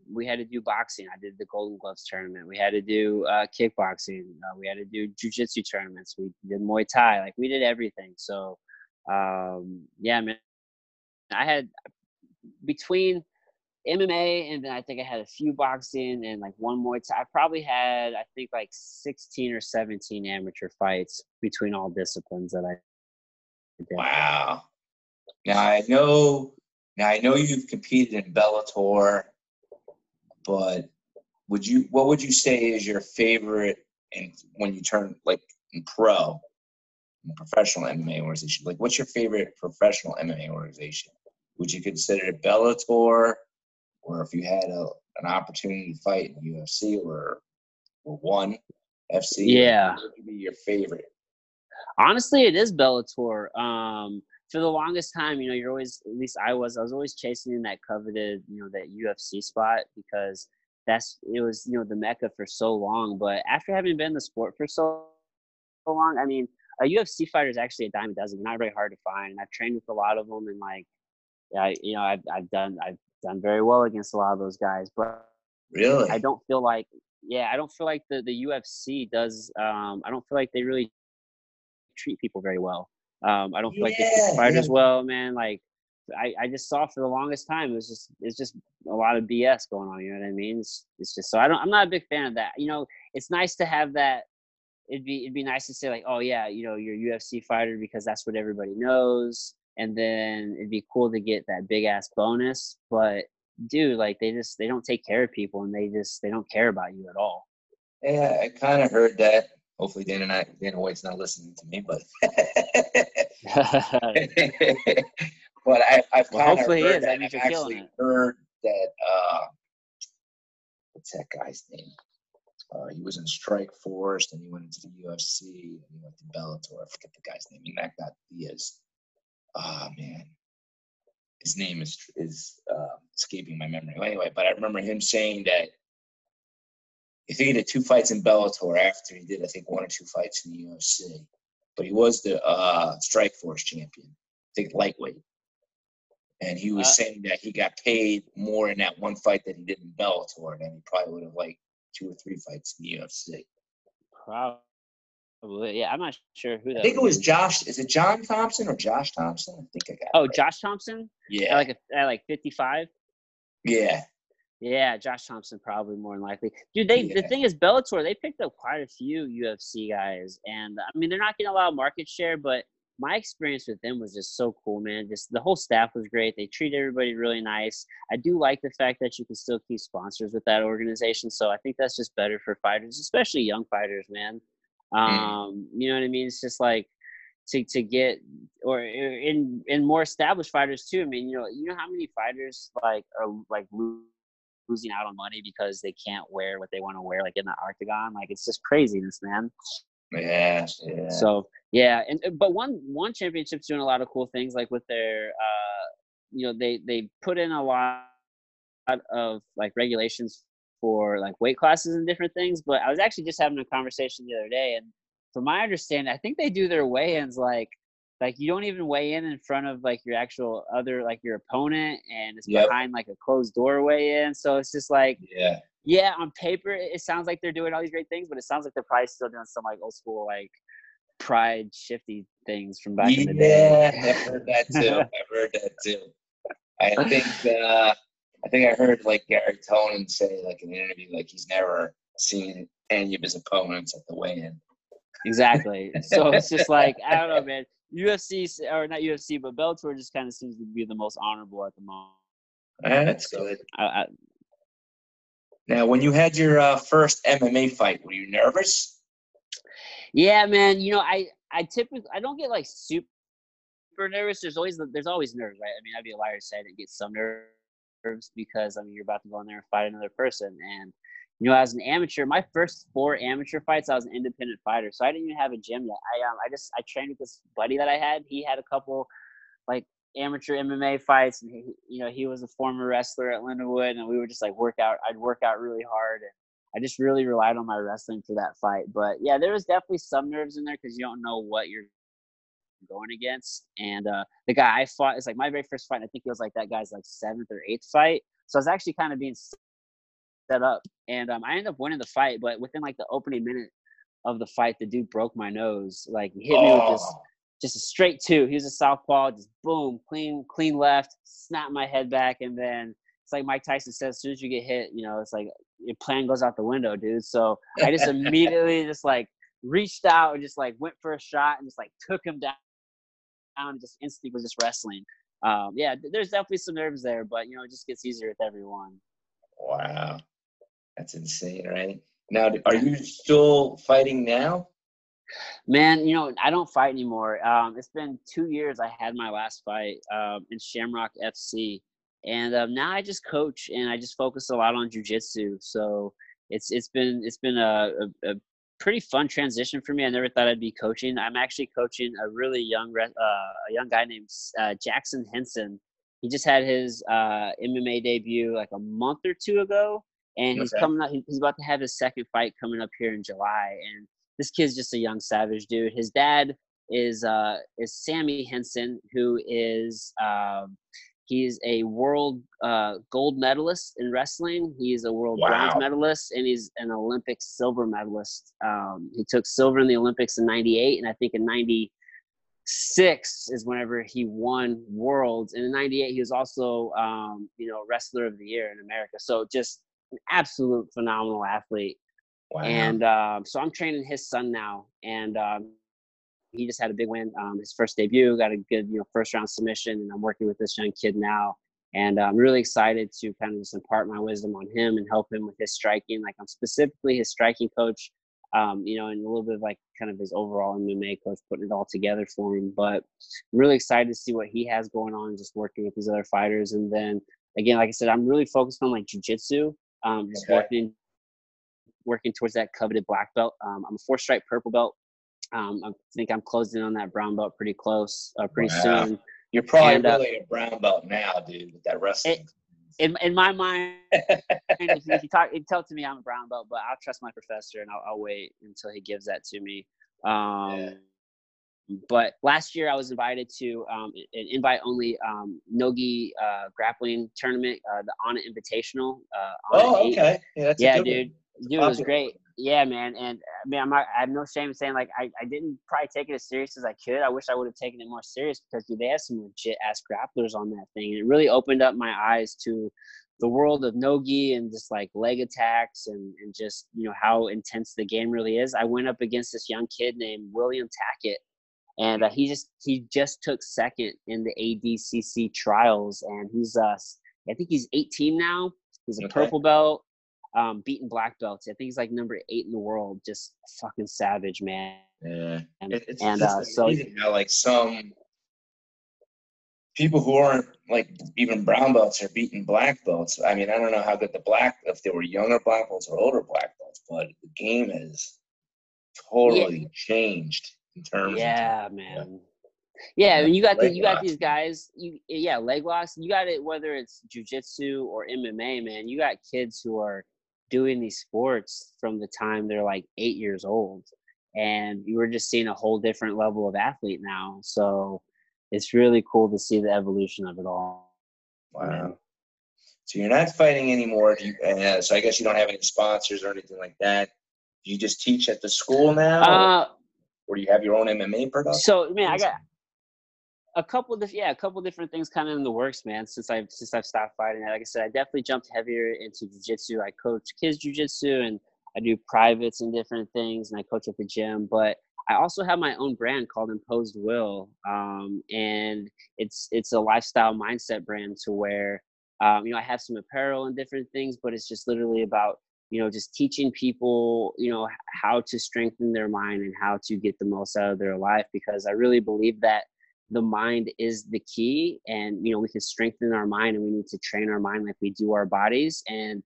boxing. I did the Golden Gloves tournament. We had to do kickboxing. We had to do jiu-jitsu tournaments. We did Muay Thai. Like, we did everything. So yeah, man, I had between MMA, and then I think I had a few boxing and like one Muay Thai. I probably had, I think, like 16 or 17 amateur fights between all disciplines that I did. Wow. Now I know you've competed in Bellator, but what would you say is your favorite? And when you turn like professional MMA organization, like what's your favorite professional MMA organization? Would you consider it Bellator? Or if you had an opportunity to fight in UFC or ONE FC, what would be your favorite? Honestly, it is Bellator. For the longest time, you know, you're always, at least I was always chasing in that coveted, you know, that UFC spot, because it was, you know, the Mecca for so long. But after having been in the sport for so long, I mean, a UFC fighter is actually a dime a dozen, not very hard to find. And I've trained with a lot of them, and like, you know, I've done very well against a lot of those guys, but really, I don't feel like the UFC does. I don't feel like they really treat people very well. I don't feel like they treat the fighters well, man. Like I just saw for the longest time, it's just a lot of BS going on. You know what I mean? It's just, so I'm not a big fan of that. You know, it's nice to have that. It'd be nice to say like, oh yeah, you know, you're a UFC fighter because that's what everybody knows. And then it'd be cool to get that big ass bonus, but dude, like they don't take care of people, and they don't care about you at all. Yeah, I kind of heard that. Hopefully Dana White's not listening to me, but but I've kind of heard that. I've actually heard that. What's that guy's name? He was in Strikeforce, and he went into the UFC, and he went to Bellator. I forget the guy's name. He knocked out Diaz. Oh man, his name is escaping my memory. Well, anyway, but I remember him saying that if he did 2 fights in Bellator after he did, I think, 1 or 2 fights in the UFC, but he was the Strikeforce champion, I think lightweight, and he was saying that he got paid more in that 1 fight that he did in Bellator than he probably would have like 2 or 3 fights in the UFC. Wow. Yeah, I'm not sure who that was. I think it was Josh. Is it John Thompson or Josh Thompson? I think I got it. Oh, Josh Thompson? Yeah. At like 55? Yeah. Yeah, Josh Thompson probably more than likely. Dude, the thing is, Bellator, they picked up quite a few UFC guys. And, I mean, they're not getting a lot of market share, but my experience with them was just so cool, man. Just the whole staff was great. They treat everybody really nice. I do like the fact that you can still keep sponsors with that organization. So I think that's just better for fighters, especially young fighters, man. You know what I mean? It's just like to get, or in more established fighters too. I mean, you know how many fighters like are like losing out on money because they can't wear what they want to wear, like in the octagon. Like, it's just craziness, man. Yeah. So Yeah, and but one championship's doing a lot of cool things, like with their you know, they put in a lot of like regulations for like weight classes and different things. But I was actually just having a conversation the other day, and from my understanding, I think they do their weigh-ins like you don't even weigh in front of like your actual other, like your opponent, and it's behind like a closed doorway in. So it's just like, yeah, on paper it sounds like they're doing all these great things, but it sounds like they're probably still doing some like old school like pride shifty things from back in the day. Yeah, I've heard that too. I think I heard like Gary Tonin say like in an interview like he's never seen any of his opponents at the weigh-in. Exactly. So it's just like, I don't know, man. UFC, or not UFC, but Bellator just kind of seems to be the most honorable at the moment. That's good. Now, when you had your first MMA fight, were you nervous? Yeah, man. You know, I typically don't get like super nervous. There's always nerves, right? I mean, I'd be a liar to say I didn't get some nerves, because I mean, you're about to go in there and fight another person. And you know, as an amateur, my first 4 amateur fights, I was an independent fighter, so I didn't even have a gym yet. I trained with this buddy that I had. He had a couple, like, amateur MMA fights, and he, you know, he was a former wrestler at Lindenwood, and we would just like work out. I'd work out really hard, and I just really relied on my wrestling for that fight. But yeah, there was definitely some nerves in there because you don't know what you're going against. And the guy I fought is like my very first fight. And I think it was like that guy's like 7th or 8th fight, so I was actually kind of being set up, and I ended up winning the fight. But within like the opening minute of the fight, the dude broke my nose. Like, he hit me with this, just a straight two. He was a southpaw, just boom, clean left, snapped my head back. And then it's like Mike Tyson says, as soon as you get hit, you know, it's like your plan goes out the window, dude. So I just immediately just like reached out and just like went for a shot and just like took him down and just instantly was just wrestling. Yeah, there's definitely some nerves there, but you know, it just gets easier with everyone. Wow. That's insane, right? Now, are you still fighting now? Man, you know, I don't fight anymore. It's been 2 years I had my last fight in Shamrock FC. And now I just coach, and I just focus a lot on jiu-jitsu. So it's been a pretty fun transition for me. I never thought I'd be coaching. I'm actually coaching a really young guy named Jackson Henson. He just had his MMA debut like a month or 2 ago. And he's coming up. He's about to have his second fight coming up here in July. And this kid's just a young savage, dude. His dad is Sammy Henson, who is he's a world gold medalist in wrestling. He's a world bronze medalist, and he's an Olympic silver medalist. He took silver in the Olympics in '98, and I think in '96 is whenever he won worlds. And in '98, he was also you know, wrestler of the year in America. So just an absolute phenomenal athlete. Wow. And so I'm training his son now, and he just had a big win, his first debut, got a good, you know, first round submission, and I'm working with this young kid now, and I'm really excited to kind of just impart my wisdom on him and help him with his striking. Like, I'm specifically his striking coach, you know, and a little bit of like kind of his overall MMA coach, putting it all together for him. But I'm really excited to see what he has going on, just working with these other fighters. And then again, like I said, I'm really focused on like jiu-jitsu. Just working towards that coveted black belt. I'm a 4-stripe purple belt. I think I'm closing on that brown belt pretty close, soon. You're probably really a brown belt now, dude, with that wrestling. In my mind, if you talk, you tell it to me, I'm a brown belt, but I'll trust my professor, and I'll wait until he gives that to me. But last year I was invited to an invite-only nogi grappling tournament, the Ana Invitational. Okay. Yeah, dude, it was great. Yeah, man. And I mean, I have no shame in saying like I didn't probably take it as serious as I could. I wish I would have taken it more serious, because dude, they had some legit-ass grapplers on that thing, and it really opened up my eyes to the world of nogi and just like leg attacks and just, you know, how intense the game really is. I went up against this young kid named William Tackett. And he just took second in the ADCC trials, and he's I think he's 18 now. He's a purple belt, beaten black belts. I think he's like number 8 in the world. Just fucking savage, man. Yeah, amazing how like some people who aren't like even brown belts are beating black belts. I mean, I don't know how good if they were younger black belts or older black belts, but the game has totally changed. terms. Yeah, man. Yeah, I mean, you got these guys. Leg locks. You got it. Whether it's jiu-jitsu or MMA, man, you got kids who are doing these sports from the time they're like 8 years old, and you were just seeing a whole different level of athlete now. So it's really cool to see the evolution of it all. Wow. Man. So you're not fighting anymore. So I guess you don't have any sponsors or anything like that. Do you just teach at the school now, or do you have your own MMA production? So, man, I got a couple different things kind of in the works, man, since I've stopped fighting. Like I said, I definitely jumped heavier into jiu-jitsu. I coach kids jiu-jitsu, and I do privates and different things, and I coach at the gym. But I also have my own brand called Imposed Will, and it's a lifestyle mindset brand to where, I have some apparel and different things, but it's just literally about, just teaching people, how to strengthen their mind and how to get the most out of their life, because I really believe that the mind is the key, and, we can strengthen our mind, and we need to train our mind like we do our bodies. And,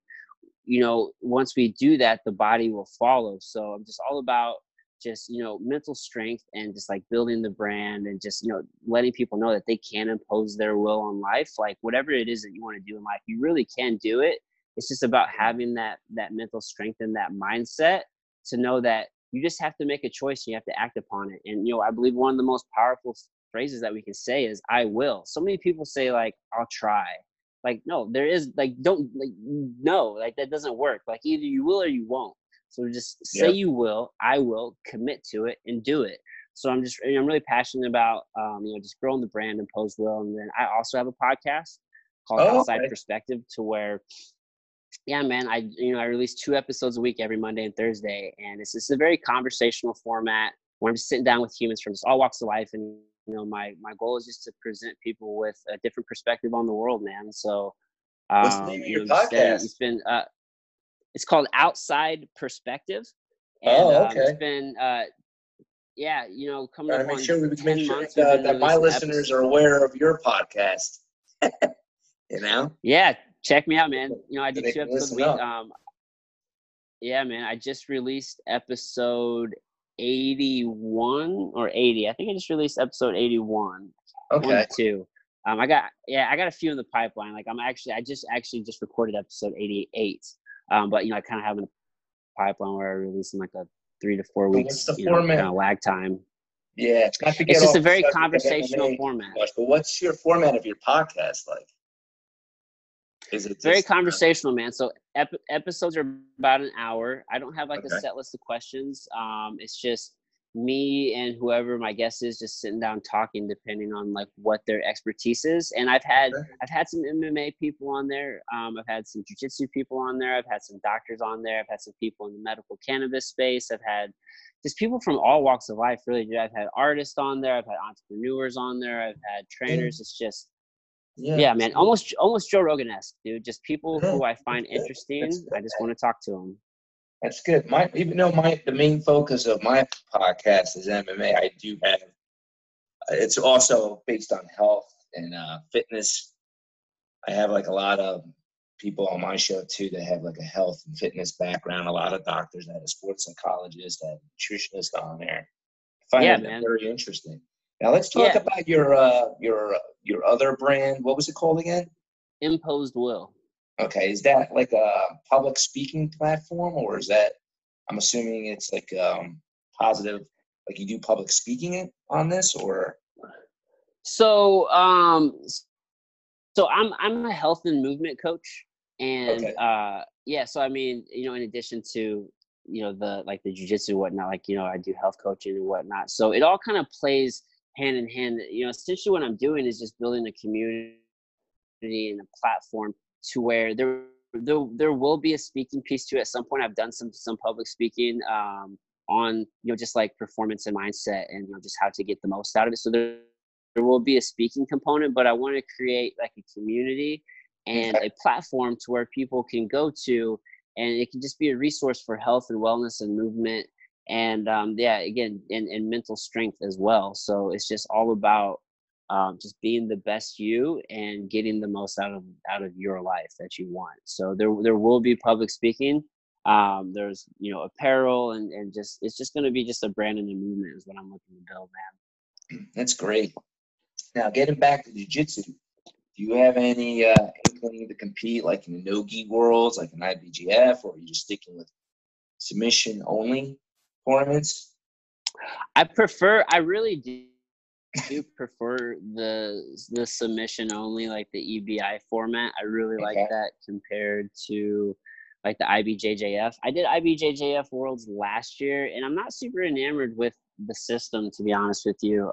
once we do that, the body will follow. So I'm just all about just, mental strength and just like building the brand and just, letting people know that they can impose their will on life. Like whatever it is that you want to do in life, you really can do it. It's just about having that mental strength and that mindset to know that you just have to make a choice and you have to act upon it. And, I believe one of the most powerful phrases that we can say is I will. So many people say like, I'll try. Like, no, there is like, don't like, no, like that doesn't work. Like either you will or you won't. So just say you will, I will, commit to it and do it. So I'm really passionate about, just growing the brand and Pose Will. And then I also have a podcast called Outside Perspective to where, I release 2 episodes a week every Monday and Thursday. And it's a very conversational format where I'm just sitting down with humans from just all walks of life. And, my goal is just to present people with a different perspective on the world, man. So what's the name of your podcast? It's called Outside Perspective. And, it's been, coming up on 10 months that my listeners are aware of your podcast, Yeah. Check me out, man. I do 2 episodes a week. I just released episode 81 or 80. I think I just released episode 81. Okay. 2. I got a few in the pipeline. Like I just recorded episode 88. But I kind of have a pipeline where I release in like a 3 to 4 weeks lag time. Yeah, it's just a very conversational format. But what's your format of your podcast like? Is it very conversational, man? So episodes are about an hour. I don't have a set list of questions. It's just me and whoever my guest is just sitting down talking, depending on like what their expertise is. And I've had some MMA people on there. I've had some jiu-jitsu people on there. I've had some doctors on there. I've had some people in the medical cannabis space. I've had just people from all walks of life, really. Dude, I've had artists on there. I've had entrepreneurs on there. I've had trainers. It's just. Yeah, man. Almost Joe Rogan-esque, dude. Just people who I find interesting. I just want to talk to them. That's good. The main focus of my podcast is MMA, I do have. It's also based on health and fitness. I have like a lot of people on my show too that have like a health and fitness background. A lot of doctors that have sports psychologists, that have nutritionists on there. I find it very interesting. Now let's talk about your other brand. What was it called again? Imposed Will. Okay, is that like a public speaking platform, or is that? I'm assuming it's like positive, like you do public speaking on this, or. So I'm a health and movement coach, and so I mean, in addition to. The like the jiu-jitsu and whatnot, like I do health coaching and whatnot. So it all kind of plays hand in hand. Essentially what I'm doing is just building a community and a platform to where there will be a speaking piece to it. At some point, I've done some public speaking on just like performance and mindset and just how to get the most out of it. So there will be a speaking component, but I want to create like a community and a platform to where people can go to, and it can just be a resource for health and wellness and movement and and mental strength as well. So it's just all about just being the best you and getting the most out of your life that you want. So there will be public speaking. There's, you know, apparel and just, it's just going to be just a brand and a movement is what I'm looking to build, man. That's great. Now, getting back to jiu-jitsu, do you have any inkling to compete like in the no-gi worlds, like an IBGF, or are you just sticking with submission only tournaments? I really do prefer the submission only, like the EBI format. I really like that compared to like the IBJJF. I did IBJJF Worlds last year, and I'm not super enamored with the system, to be honest with you.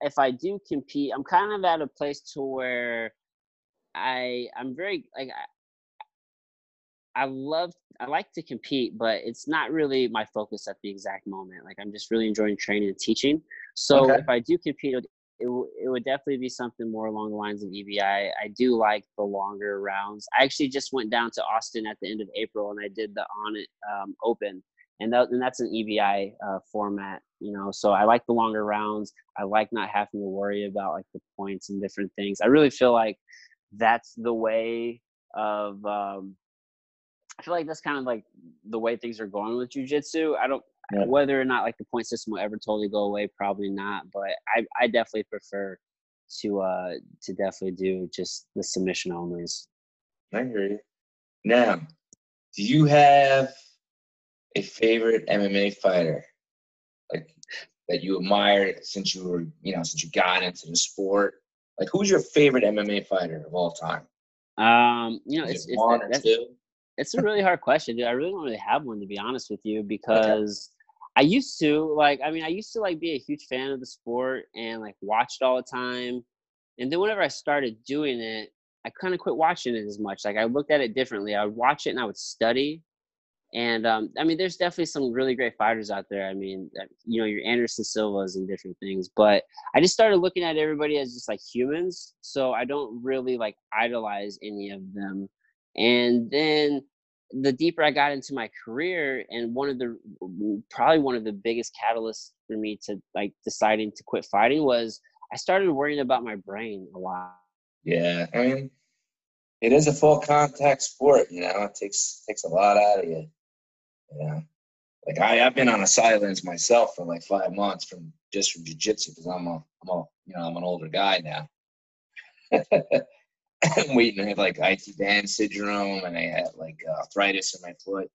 If I do compete, I'm kind of at a place to where I like to compete, but it's not really my focus at the exact moment. Like, I'm just really enjoying training and teaching. So if I do compete, it would definitely be something more along the lines of EBI. I do like the longer rounds. I actually just went down to Austin at the end of April, and I did the On It Open, and that's an EBI format, you know. So I like the longer rounds. I like not having to worry about like the points and different things. I really feel like that's the way of. I feel like that's kind of like the way things are going with jiu-jitsu. Whether or not like the point system will ever totally go away, probably not. But I definitely prefer to definitely do just the submission onlys. I hear you. Now, do you have a favorite MMA fighter, like that you admired since you got into the sport? Like, who's your favorite MMA fighter of all time? It's a really hard question, dude. I really don't really have one, to be honest with you, because I used to be a huge fan of the sport and like watched all the time. And then whenever I started doing it, I kind of quit watching it as much. Like, I looked at it differently. I would watch it and I would study. And there's definitely some really great fighters out there. I mean, you know, your Anderson Silvas and different things. But I just started looking at everybody as just like humans. So I don't really like idolize any of them. And then the deeper I got into my career, and probably one of the biggest catalysts for me to like deciding to quit fighting was I started worrying about my brain a lot. Yeah, I mean, it is a full contact sport, you know. It takes a lot out of you, you know. Like, I've been on a silence myself for like 5 months from jiu-jitsu, because I'm an older guy now. Waiting, I had like IT-Dan syndrome, and I had like arthritis in my foot.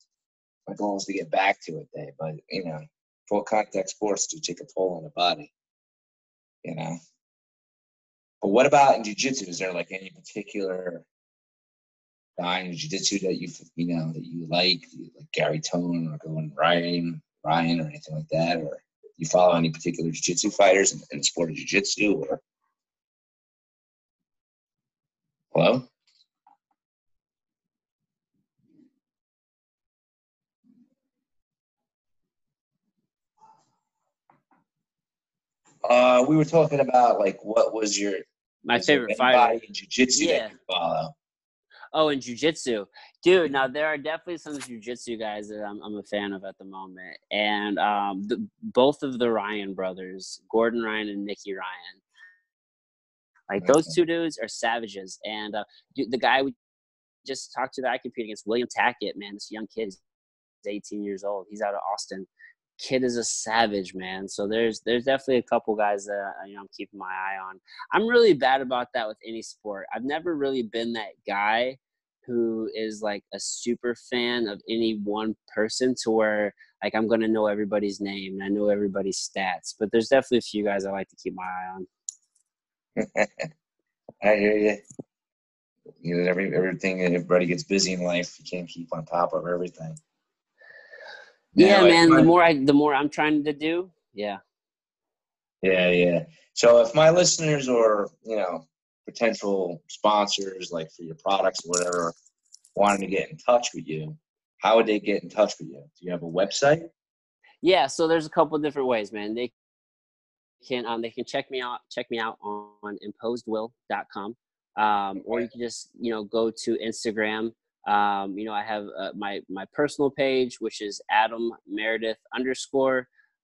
My goal was to get back to it, but you know, full contact sports do take a toll on the body, you know. But what about in jiu-jitsu? Is there like any particular line of jiu-jitsu that you like Gary Tone or Gordon Ryan or anything like that, or you follow any particular jiu-jitsu fighters in the sport of jiu-jitsu? Or hello? We were talking about like what was my favorite fighter in jiu-jitsu that you follow. Oh, in jiu-jitsu. Dude, now there are definitely some jiu-jitsu guys that I'm a fan of at the moment. And both of the Ryan brothers, Gordon Ryan and Nicky Ryan. Like, those two dudes are savages. And the guy we just talked to that I compete against, William Tackett, man, this young kid, he's 18 years old. He's out of Austin. Kid is a savage, man. So there's definitely a couple guys that, you know, I'm keeping my eye on. I'm really bad about that with any sport. I've never really been that guy who is like a super fan of any one person to where like I'm going to know everybody's name and I know everybody's stats. But there's definitely a few guys I like to keep my eye on. I hear you. You know, everybody gets busy in life. You can't keep on top of everything. Yeah, man. The more I'm trying to do. Yeah. Yeah. So if my listeners or, you know, potential sponsors, like for your products or whatever, wanted to get in touch with you, how would they get in touch with you? Do you have a website? Yeah. So there's a couple of different ways, man. They can check me out on imposedwill.com, or you can just, you know, go to Instagram. You know, I have my personal page, which is Adam Meredith_.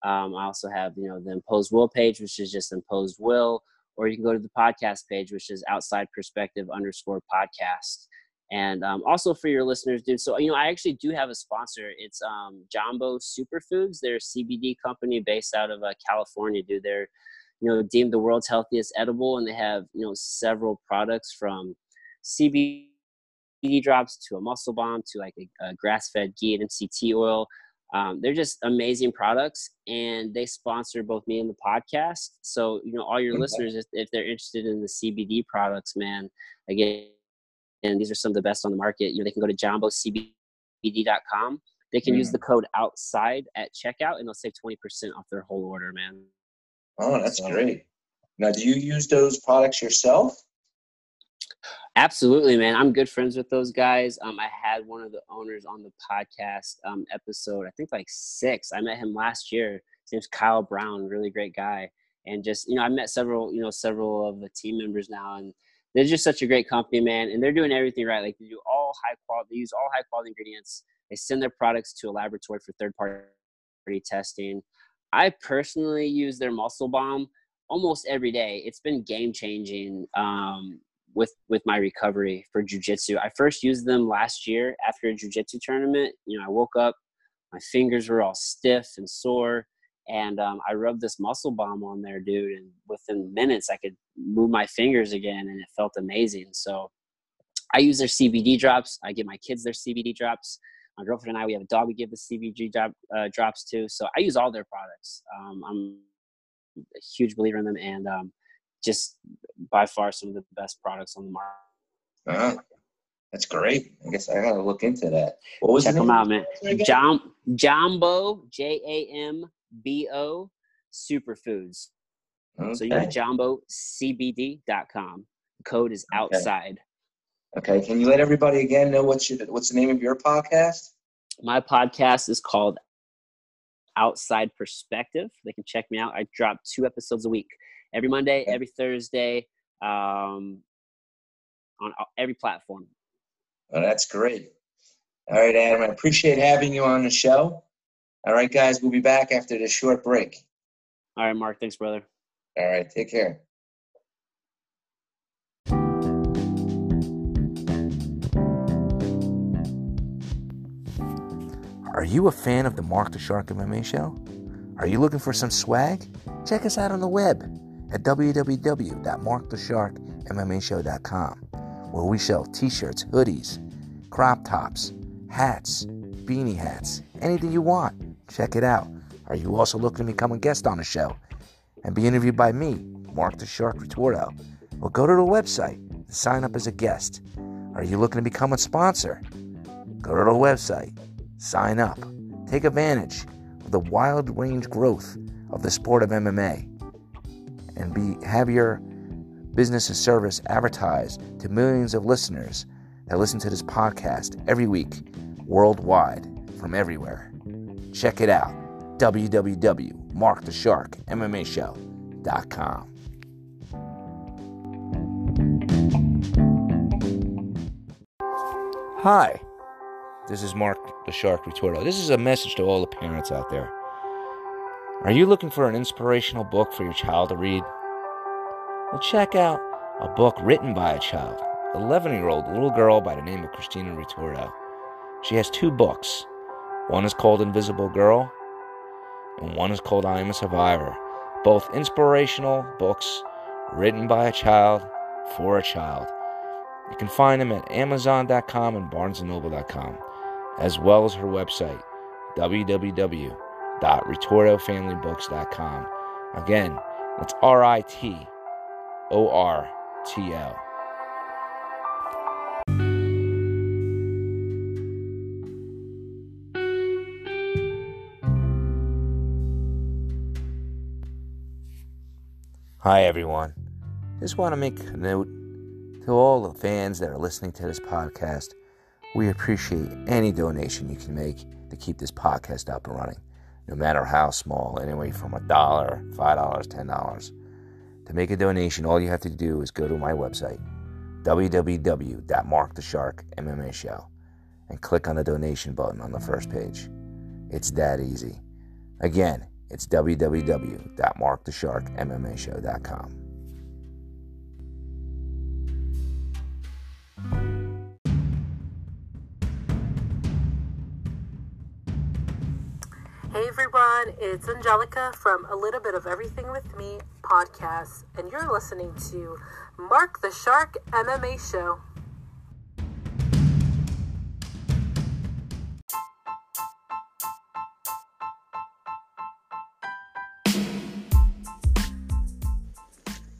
I also have, you know, the Imposed Will page, which is just Imposed Will, or you can go to the podcast page, which is Outside Perspective_podcast. And also for your listeners, dude, so, you know, I actually do have a sponsor. It's Jumbo Superfoods. They're a CBD company based out of California, dude. They're, you know, deemed the world's healthiest edible, and they have, you know, several products from CBD drops to a muscle bomb to like a grass-fed ghee and MCT oil. They're just amazing products, and they sponsor both me and the podcast. So, you know, all your listeners, if they're interested in the CBD products, man, again, and these are some of the best on the market, you know, they can go to JumboCBD.com. They can use the code outside at checkout, and they'll save 20% off their whole order, man. Oh, that's great. Now, do you use those products yourself? Absolutely, man. I'm good friends with those guys. I had one of the owners on the podcast episode, I think like 6. I met him last year. His name's Kyle Brown, really great guy. And just, you know, I met several of the team members now, and they're just such a great company, man. And they're doing everything right. Like, they do all high quality, they use all high quality ingredients. They send their products to a laboratory for third party testing. I personally use their muscle bomb almost every day. It's been game changing with my recovery for jiu-jitsu. I first used them last year after a jiu-jitsu tournament. You know, I woke up, my fingers were all stiff and sore, and I rubbed this muscle bomb on there, dude, and within minutes I could move my fingers again, and it felt amazing. So I use their CBD drops. I give my kids their CBD drops. My girlfriend and I, we have a dog we give the CBD drops to. So I use all their products. I'm a huge believer in them, and just by far some of the best products on the market. That's great. I guess I got to look into that. What was Check them out, man. Jumbo, Jumbo Superfoods. Okay. So you go to JumboCBD.com. The code is outside. Okay. Can you let everybody again know what's the name of your podcast? My podcast is called Outside Perspective. They can check me out. I drop 2 episodes a week. Every Monday, every Thursday, on every platform. Oh, that's great. All right, Adam, I appreciate having you on the show. All right, guys, we'll be back after this short break. All right, Mark. Thanks, brother. All right, take care. Are you a fan of the Mark the Shark MMA show? Are you looking for some swag? Check us out on the web at www.markthesharkmmashow.com, where we sell t-shirts, hoodies, crop tops, hats, beanie hats, anything you want. Check it out. Are you also looking to become a guest on the show and be interviewed by me, Mark the Shark Retorto? Well, go to the website and sign up as a guest. Are you looking to become a sponsor? Go to the website, sign up. Take advantage of the wild range growth of the sport of MMA, and have your business and service advertised to millions of listeners that listen to this podcast every week, worldwide, from everywhere. Check it out, www.markthesharkmmashow.com. Hi, this is Mark the Shark Retorto. This is a message to all the parents out there. Are you looking for an inspirational book for your child to read? Well, check out a book written by a child, 11-year-old little girl by the name of Christina Retorto. She has 2 books. One is called Invisible Girl, and one is called I Am a Survivor. Both inspirational books written by a child for a child. You can find them at Amazon.com and BarnesandNoble.com, as well as her website, www.retortofamilybooks.com. Again, that's RITORTO. Hi, everyone. Just want to make a note to all the fans that are listening to this podcast. We appreciate any donation you can make to keep this podcast up and running, no matter how small, anyway, from $1, $5, $10. To make a donation, all you have to do is go to my website, www.markthesharkmmashow, and click on the donation button on the first page. It's that easy. Again, it's www.markthesharkmmashow.com. everyone, it's Angelica from A Little Bit of Everything With Me podcast, and you're listening to Mark the Shark MMA Show.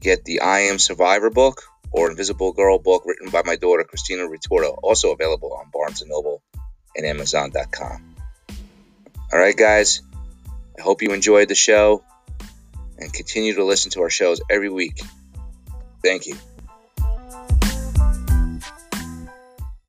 get the I Am Survivor book or Invisible Girl book written by my daughter, Christina Retorto, also available on Barnes & Noble and Amazon.com. All right, guys, I hope you enjoyed the show and continue to listen to our shows every week. Thank you.